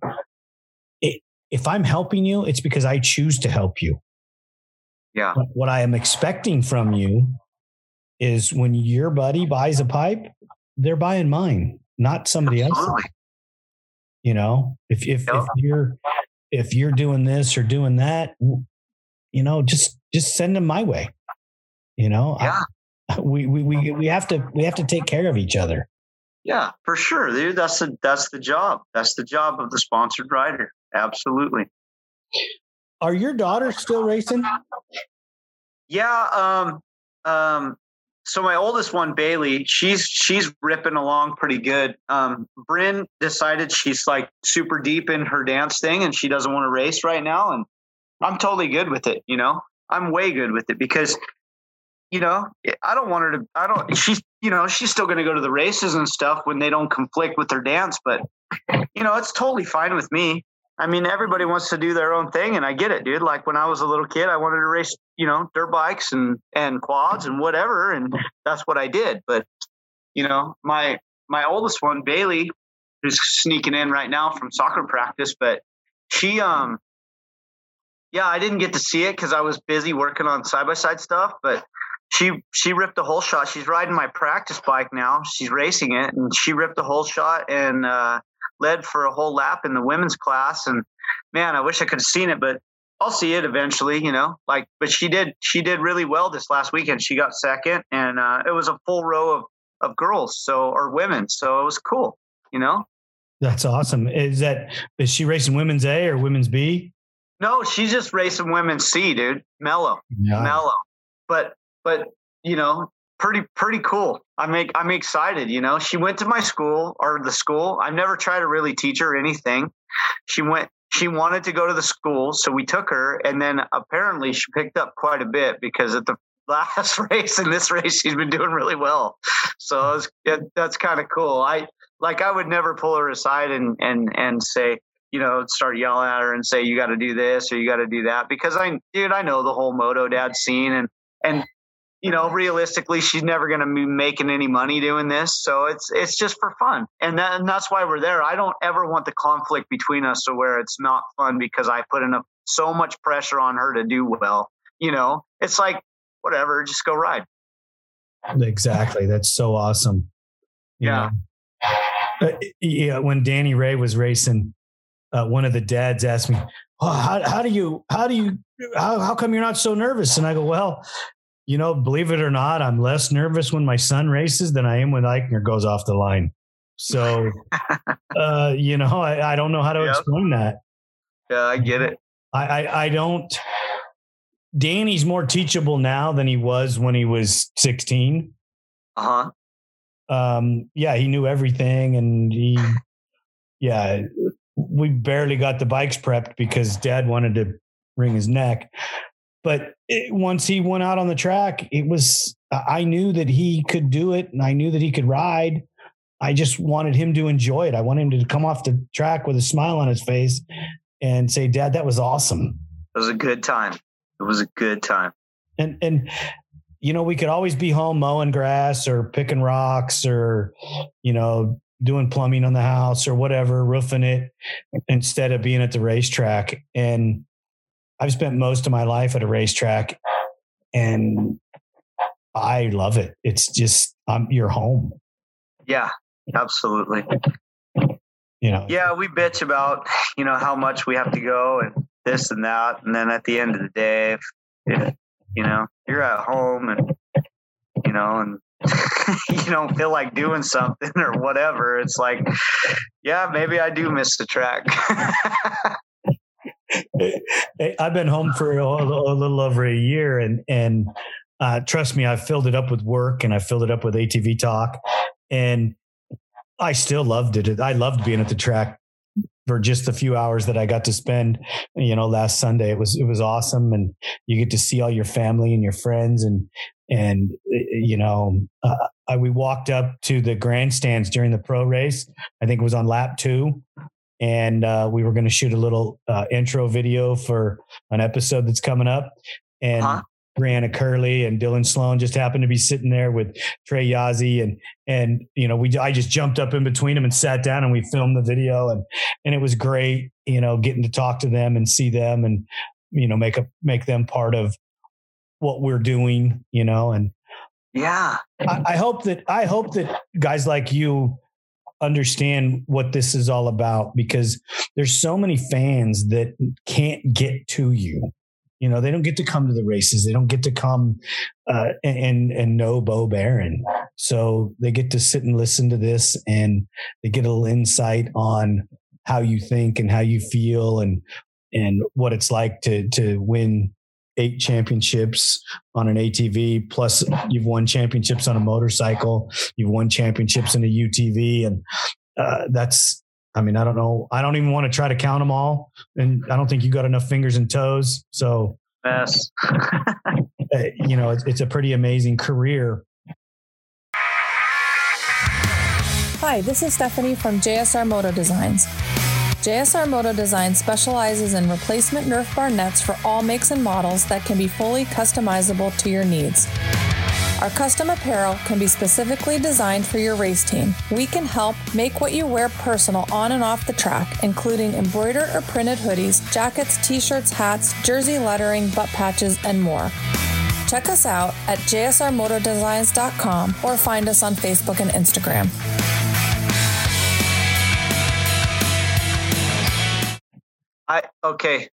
If I'm helping you, it's because I choose to help you. Yeah. But what I am expecting from you is when your buddy buys a pipe, they're buying mine, not somebody else's. You know, if you're doing this or doing that, you know, just send them my way. You know, yeah. We have to take care of each other. Yeah, for sure, dude. That's the job. That's the job of the sponsored rider. Absolutely. Are your daughters still racing? Yeah. So my oldest one, Bailey, she's ripping along pretty good. Bryn decided she's like super deep in her dance thing and she doesn't want to race right now. And I'm totally good with it. You know, I'm way good with it because, you know, I don't want her to, she's, you know, she's still going to go to the races and stuff when they don't conflict with her dance, but you know, it's totally fine with me. I mean, everybody wants to do their own thing and I get it, dude. Like when I was a little kid, I wanted to race, you know, dirt bikes and quads and whatever. And that's what I did. But, you know, my oldest one, Bailey, who's sneaking in right now from soccer practice, but she, yeah, I didn't get to see it cause I was busy working on side-by-side stuff, but she ripped the whole shot. She's riding my practice bike now. She's racing it and she ripped the whole shot and, led for a whole lap in the women's class. And man, I wish I could have seen it, but I'll see it eventually, you know, like, but she did really well this last weekend. She got second and, it was a full row of girls. So, or women. So it was cool. You know, that's awesome. Is she racing women's A or women's B? No, she's just racing women's C, dude. Mellow, but you know, pretty cool. I'm excited. You know, she went to my school or the school. I've never tried to really teach her anything. She wanted to go to the school. So we took her and then apparently she picked up quite a bit because at the last race and this race, she's been doing really well. So that's kind of cool. I would never pull her aside and say, you know, start yelling at her and say, you got to do this or you got to do that because I know the whole Moto Dad scene and, you know, realistically, she's never going to be making any money doing this. So it's just for fun. And that's why we're there. I don't ever want the conflict between us to where it's not fun because I put enough, so much pressure on her to do well. You know, it's like, whatever, just go ride. Exactly. That's so awesome. You know? Yeah. When Danny Ray was racing, one of the dads asked me, oh, how come you're not so nervous? And I go, well, you know, believe it or not, I'm less nervous when my son races than I am when Eichner goes off the line. So, you know, I don't know how to explain that. Yeah, I get it. I don't. Danny's more teachable now than he was when he was 16. Uh huh. Yeah, he knew everything, and we barely got the bikes prepped because Dad wanted to wring his neck. But once he went out on the track, I knew that he could do it and I knew that he could ride. I just wanted him to enjoy it. I wanted him to come off the track with a smile on his face and say, Dad, that was awesome. It was a good time. It was a good time. And you know, we could always be home mowing grass or picking rocks or, you know, doing plumbing on the house or whatever, roofing it instead of being at the racetrack. And I've spent most of my life at a racetrack and I love it. It's just, you're home. Yeah, absolutely. You know, yeah, we bitch about, you know, how much we have to go and this and that. And then at the end of the day, if, you know, you're at home and you don't feel like doing something or whatever. It's like, yeah, maybe I do miss the track. I've been home for a little over a year and trust me, I filled it up with work and I filled it up with ATV talk. And I still loved it. I loved being at the track for just the few hours that I got to spend, you know, last Sunday. It was awesome. And you get to see all your family and your friends and, you know, we walked up to the grandstands during the pro race. I think it was on lap 2. And we were going to shoot a little intro video for an episode that's coming up. And Brianna Curley and Dylan Sloan just happened to be sitting there with Trey Yazzie. And, you know, I just jumped up in between them and sat down and we filmed the video and it was great, you know, getting to talk to them and see them and, you know, make them part of what we're doing, you know, and yeah, I hope that guys like you understand what this is all about, because there's so many fans that can't get to you. You know, they don't get to come to the races. They don't get to come and know Bo Barron. So they get to sit and listen to this and they get a little insight on how you think and how you feel and what it's like to win 8 championships on an ATV. Plus you've won championships on a motorcycle. You've won championships in a UTV. And that's, I mean, I don't know. I don't even want to try to count them all. And I don't think you got enough fingers and toes. So, yes. You know, it's a pretty amazing career. Hi, this is Stephanie from JSR Moto Designs. JSR Moto Design specializes in replacement Nerf bar nets for all makes and models that can be fully customizable to your needs. Our custom apparel can be specifically designed for your race team. We can help make what you wear personal on and off the track, including embroidered or printed hoodies, jackets, t-shirts, hats, jersey lettering, butt patches, and more. Check us out at jsrmotodesigns.com or find us on Facebook and Instagram. Okay,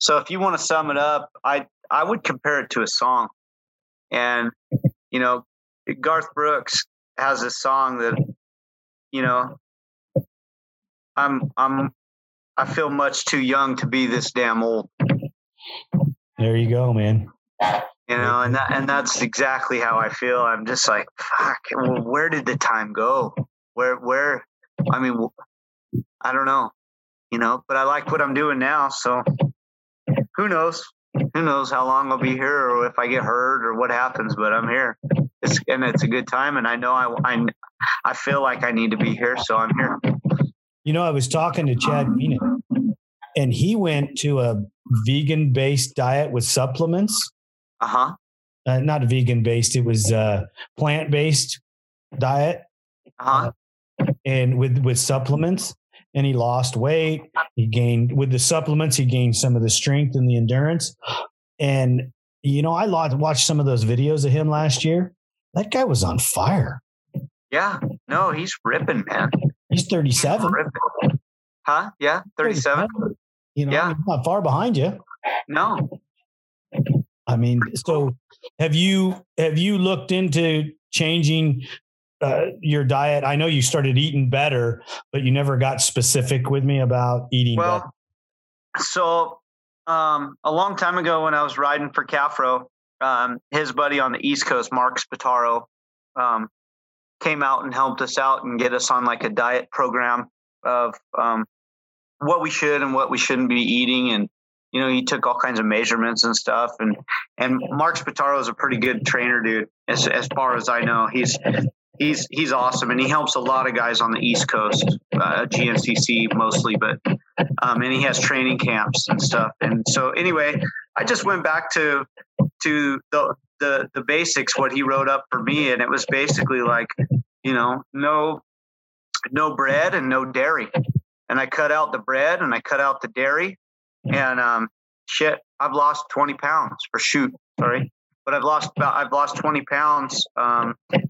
so if you want to sum it up, I would compare it to a song. And, you know, Garth Brooks has a song that, you know, I feel much too young to be this damn old. There you go, man. You know, and that's exactly how I feel. I'm just like, fuck, well, where did the time go? Where, I mean, I don't know. You know, but I like what I'm doing now. So who knows? Who knows how long I'll be here or if I get hurt or what happens, but I'm here. It's a good time. And I know I feel like I need to be here. So I'm here. You know, I was talking to Chad Meenan and he went to a vegan based diet with supplements. Uh-huh. Not vegan based. It was a plant based diet. Uh-huh. And with supplements. And he lost weight. He gained with the supplements. He gained some of the strength and the endurance. And, you know, I watched some of those videos of him last year. That guy was on fire. Yeah. No, he's ripping, man. He's 37. He's huh? Yeah. 37. You know, yeah. He's not far behind you. No. I mean, so have you looked into changing your diet? I know you started eating better, but you never got specific with me about eating. Well, better. So, a long time ago when I was riding for Cafro, his buddy on the East Coast, Mark Spataro, came out and helped us out and get us on like a diet program of, what we should and what we shouldn't be eating. And, you know, he took all kinds of measurements and stuff. And Mark Spataro is a pretty good trainer, dude. As far as I know, he's awesome. And he helps a lot of guys on the East Coast, GNCC mostly, but, and he has training camps and stuff. And so anyway, I just went back to the basics, what he wrote up for me. And it was basically like, you know, no bread and no dairy. And I cut out the bread and I cut out the dairy and, I've lost 20 pounds or shoot. Sorry. But I've lost 20 pounds,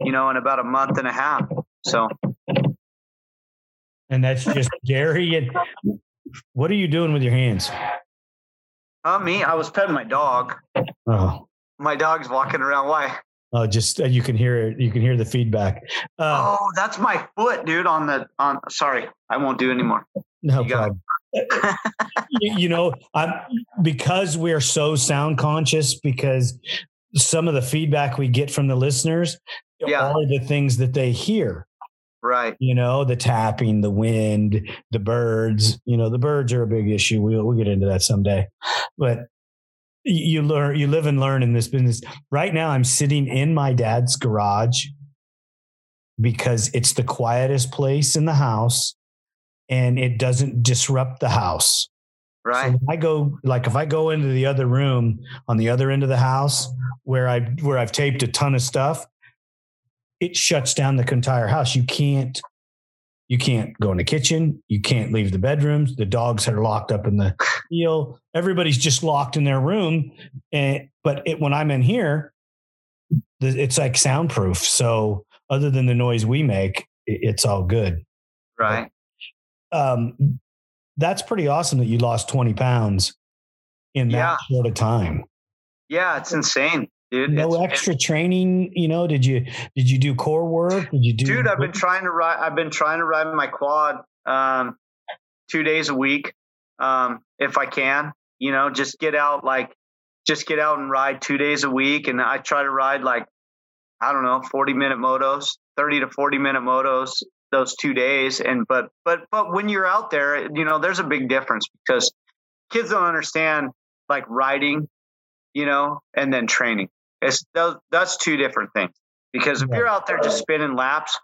you know, in about a month and a half. So. And that's just dairy. And what are you doing with your hands? Me, I was petting my dog. Oh, my dog's walking around. Why? Oh, just, you can hear it. You can hear the feedback. Oh, that's my foot, dude. Sorry, I won't do anymore. No problem. You know, because we're so sound conscious, because some of the feedback we get from the listeners are the things that they hear. Right. You know, the tapping, the wind, the birds, you know, the birds are a big issue. We'll get into that someday, but you learn, you live and learn in this business. Right now I'm sitting in my dad's garage because it's the quietest place in the house and it doesn't disrupt the house. Right. So I go, like, if I go into the other room on the other end of the house where I've taped a ton of stuff, it shuts down the entire house. You can't go in the kitchen. You can't leave the bedrooms. The dogs are locked up in the heel. Everybody's just locked in their room. But when I'm in here, it's like soundproof. So other than the noise we make, it's all good. Right. That's pretty awesome that you lost 20 pounds in that short of time. Yeah, it's insane, dude. No extra training, you know? Did you do core work? Dude, I've been trying to ride my quad 2 days a week, if I can. You know, just get out and ride 2 days a week, and I try to ride, like, I don't know, 40-minute motos, 30 to 40-minute motos those 2 days. And but when you're out there, you know, there's a big difference because kids don't understand, like, riding, you know, and then training. That's two different things, because if you're out there just spinning laps,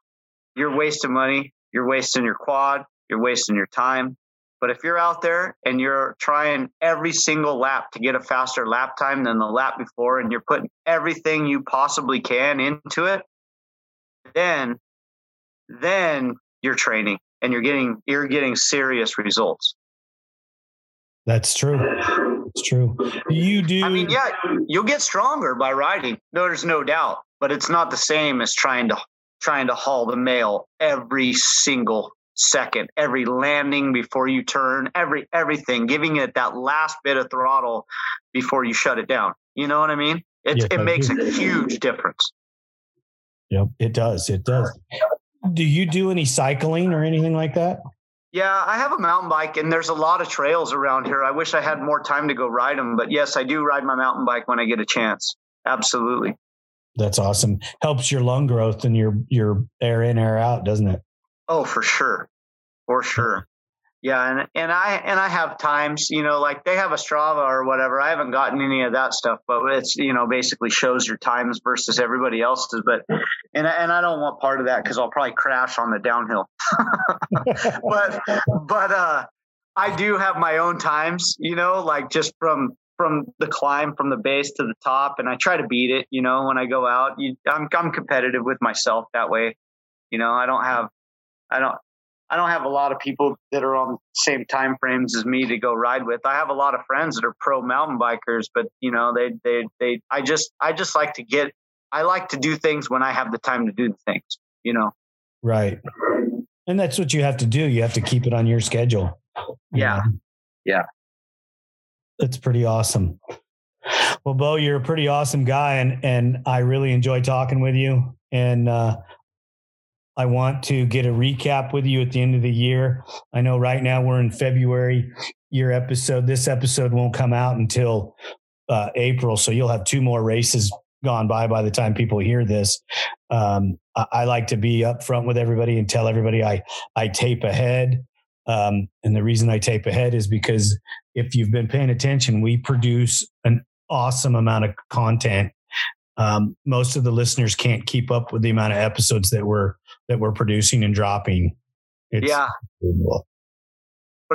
you're wasting money, you're wasting your quad, you're wasting your time. But if you're out there and you're trying every single lap to get a faster lap time than the lap before, and you're putting everything you possibly can into it, then you're training and you're getting serious results. That's true. It's true. You'll get stronger by riding. No, there's no doubt, but it's not the same as trying to haul the mail every single second, every landing before you turn, everything, giving it that last bit of throttle before you shut it down. You know what I mean? It makes a huge difference. Yep, it does. It does. Do you do any cycling or anything like that? Yeah, I have a mountain bike, and there's a lot of trails around here. I wish I had more time to go ride them, but yes, I do ride my mountain bike when I get a chance. Absolutely. That's awesome. Helps your lung growth and your air in, air out, doesn't it? Oh, for sure. For sure. Yeah. And I have times, you know, like they have a Strava or whatever. I haven't gotten any of that stuff, but it's, you know, basically shows your times versus everybody else's. But, and I don't want part of that, 'cause I'll probably crash on the downhill, but I do have my own times, you know, like just from the climb, from the base to the top. And I try to beat it, you know, when I go out. I'm competitive with myself that way. You know, I don't have a lot of people that are on the same time frames as me to go ride with. I have a lot of friends that are pro mountain bikers, but, you know, I just like to do things when I have the time to do the things, you know? Right. And that's what you have to do. You have to keep it on your schedule. Yeah. Yeah. That's pretty awesome. Well, Bo, you're a pretty awesome guy, and I really enjoy talking with you. And, I want to get a recap with you at the end of the year. I know right now we're in February. This episode won't come out until April. So you'll have two more races gone by the time people hear this. I like to be upfront with everybody and tell everybody I tape ahead. And the reason I tape ahead is because if you've been paying attention, we produce an awesome amount of content. Most of the listeners can't keep up with the amount of episodes that we're producing and dropping. But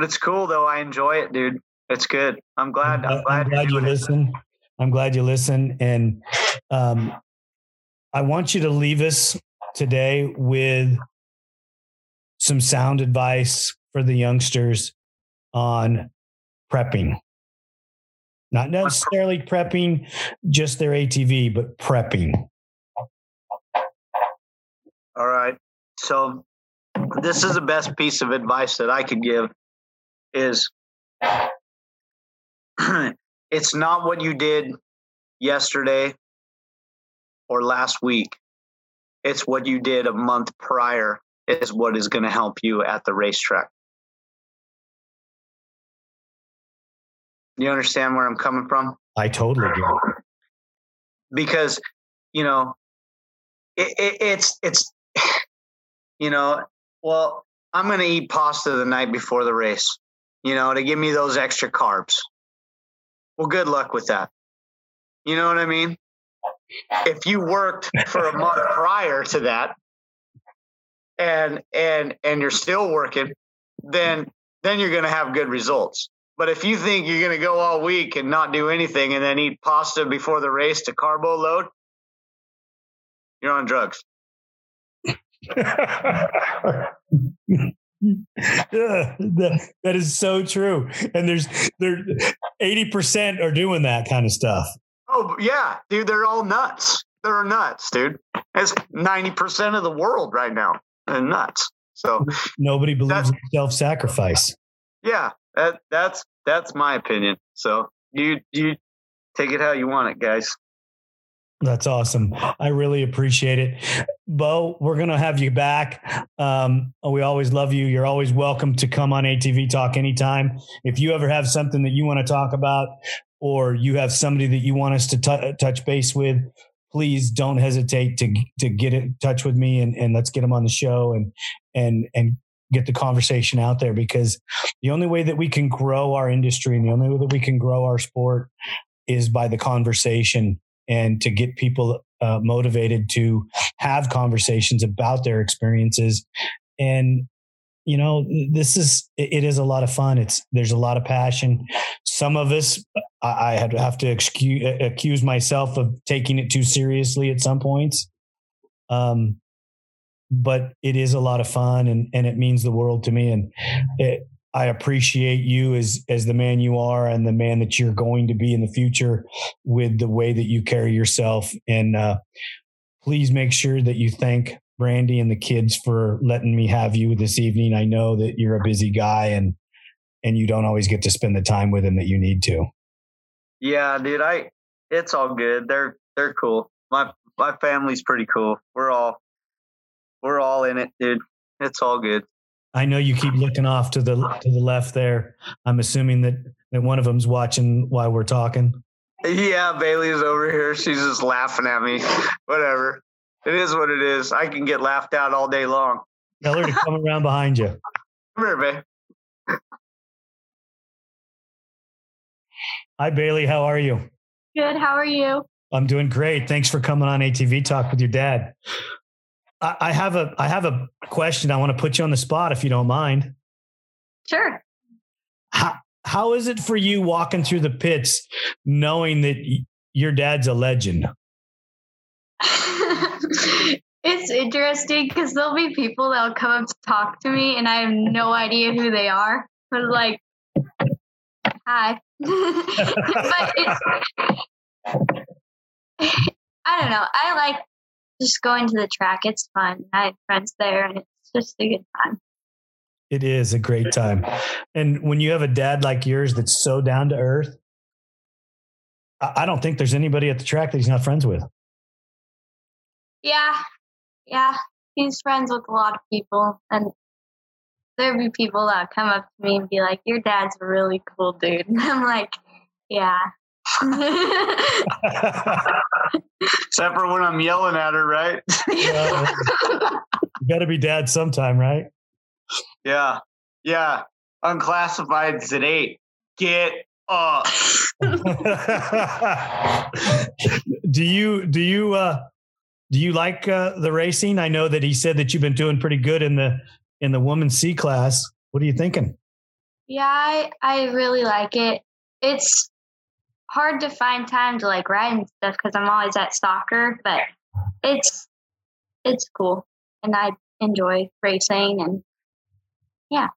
it's cool though. I enjoy it, dude. It's good. I'm glad you listen. I'm glad you listen. And, I want you to leave us today with some sound advice for the youngsters on prepping, not necessarily prepping just their ATV, but prepping. All right. So this is the best piece of advice that I could give is it's not what you did yesterday or last week. It's what you did a month prior is what is going to help you at the racetrack. You understand where I'm coming from? I totally do. Because, you know, it's you know, well, I'm going to eat pasta the night before the race, you know, to give me those extra carbs. Well, good luck with that. You know what I mean? If you worked for a month prior to that and you're still working, then you're going to have good results. But if you think you're going to go all week and not do anything and then eat pasta before the race to carbo load, you're on drugs. That is so true. And there's 80% are doing that kind of stuff. Oh yeah, dude, they're all nuts. They're nuts, dude. That's 90% of the world right now. They're nuts. So nobody believes in self-sacrifice. Yeah, that's my opinion. So you take it how you want it, guys. That's awesome. I really appreciate it. Bo, we're going to have you back. We always love you. You're always welcome to come on ATV Talk anytime. If you ever have something that you want to talk about, or you have somebody that you want us to touch base with, please don't hesitate to get in touch with me and let's get them on the show and get the conversation out there, because the only way that we can grow our industry and the only way that we can grow our sport is by the conversation, and to get people motivated to have conversations about their experiences. And, you know, it is a lot of fun. There's a lot of passion. Some of us, I have to accuse myself of taking it too seriously at some points. But it is a lot of fun, and it means the world to me. And I appreciate you as the man you are and the man that you're going to be in the future with the way that you carry yourself. And please make sure that you thank Brandy and the kids for letting me have you this evening. I know that you're a busy guy and you don't always get to spend the time with them that you need to. Yeah, dude, it's all good. They're cool. My family's pretty cool. We're all in it, dude. It's all good. I know you keep looking off to the left there. I'm assuming that one of them's watching while we're talking. Yeah, Bailey's over here. She's just laughing at me. Whatever. It is what it is. I can get laughed out all day long. Tell her to come around behind you. Come here, babe. Hi, Bailey. How are you? Good. How are you? I'm doing great. Thanks for coming on ATV Talk with your dad. I have a question. I want to put you on the spot if you don't mind. Sure. How is it for you walking through the pits knowing that your dad's a legend? It's interesting because there'll be people that'll come up to talk to me and I have no idea who they are. But like, hi. But I don't know. I like just going to the track. It's fun. I have friends there and it's just a good time. It is a great time. And when you have a dad like yours that's so down to earth, I don't think there's anybody at the track that he's not friends with. Yeah. Yeah. He's friends with a lot of people, and there'll be people that come up to me and be like, your dad's a really cool dude. And I'm like, yeah. Except for when I'm yelling at her, right? Yeah. You gotta be dad sometime, right? Yeah. Yeah. Unclassifieds at 8. Get up. Do you like the racing? I know that he said that you've been doing pretty good in the women's C class. What are you thinking? Yeah, I really like it. It's hard to find time to like ride and stuff because I'm always at soccer, but it's cool and I enjoy racing. And yeah,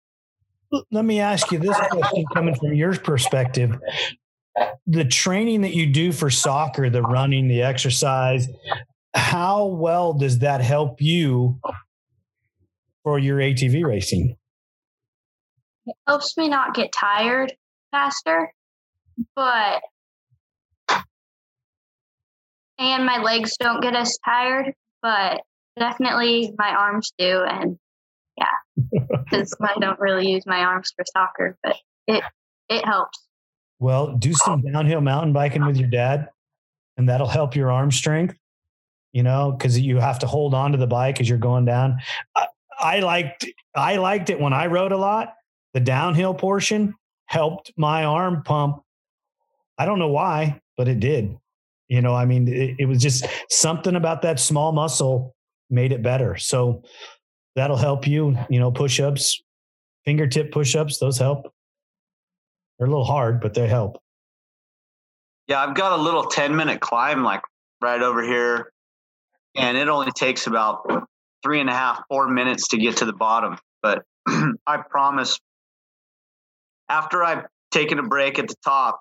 let me ask you this question, coming from your perspective, the training that you do for soccer, the running, the exercise, how well does that help you for your ATV racing? It helps me not get tired faster, but and my legs don't get as tired, but definitely my arms do. And yeah, because I don't really use my arms for soccer, but it helps. Well, do some downhill mountain biking with your dad and that'll help your arm strength, you know, because you have to hold on to the bike as you're going down. I liked it when I rode a lot. The downhill portion helped my arm pump. I don't know why, but it did. You know, I mean, it was just something about that small muscle made it better. So that'll help you, you know, push-ups, fingertip push-ups, those help. They're a little hard, but they help. Yeah, I've got a little 10-minute climb like right over here, and it only takes about 3.5, 4 minutes to get to the bottom. But I promise, after I've taken a break at the top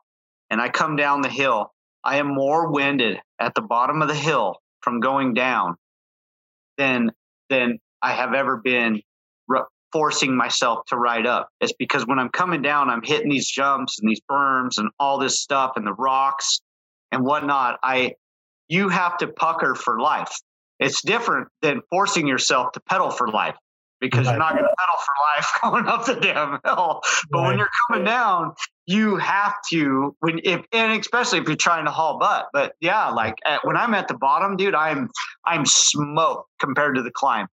and I come down the hill, I am more winded at the bottom of the hill from going down than I have ever been forcing myself to ride up. It's because when I'm coming down, I'm hitting these jumps and these berms and all this stuff and the rocks and whatnot. You have to pucker for life. It's different than forcing yourself to pedal for life, because you're not going to pedal for life going up the damn hill. But when you're coming down, you have to, and especially if you're trying to haul butt. But yeah, like when I'm at the bottom, dude, I'm smoked compared to the climb.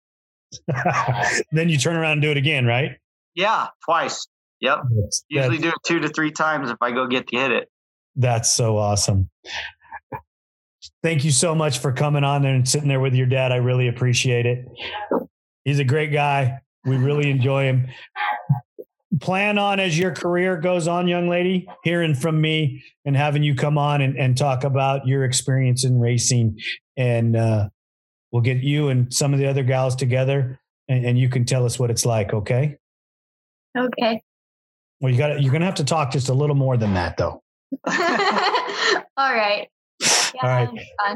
Then you turn around and do it again, right? Yeah, twice. Yep. Usually do it 2 to 3 times if I go get to hit it. That's so awesome. Thank you so much for coming on there and sitting there with your dad. I really appreciate it. He's a great guy. We really enjoy him. Plan on, as your career goes on, young lady, hearing from me and having you come on and talk about your experience in racing. And we'll get you and some of the other gals together, and you can tell us what it's like. Okay. Okay. Well, you're going to have to talk just a little more than that though. All right. Yeah, all right.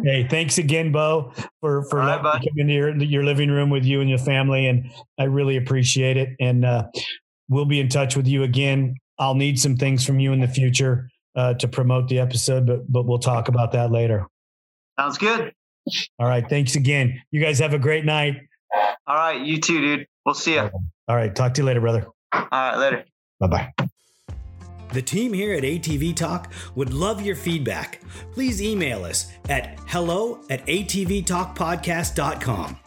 Hey, thanks again, Bo, for coming into your living room with you and your family. And I really appreciate it. And we'll be in touch with you again. I'll need some things from you in the future to promote the episode, but we'll talk about that later. Sounds good. All right. Thanks again. You guys have a great night. All right. You too, dude. We'll see you. All right. Talk to you later, brother. All right. Later. Bye-bye. The team here at ATV Talk would love your feedback. Please email us at hello@atvtalkpodcast.com.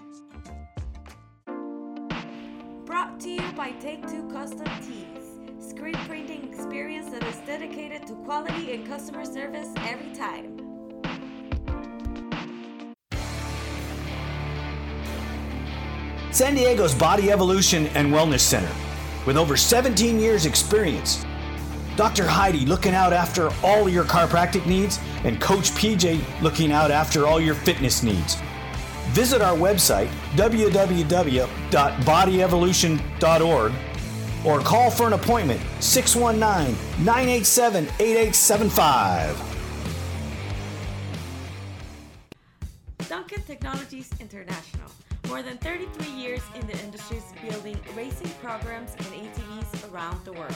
Brought to you by Take-Two Custom Tees, screen printing experience that is dedicated to quality and customer service every time. San Diego's Body Evolution and Wellness Center, with over 17 years experience. Dr. Heidi looking out after all your chiropractic needs, and Coach PJ looking out after all your fitness needs. Visit our website, www.bodyevolution.org, or call for an appointment, 619-987-8875. Duncan Technologies International, more than 33 years in the industries building racing programs and ATVs around the world.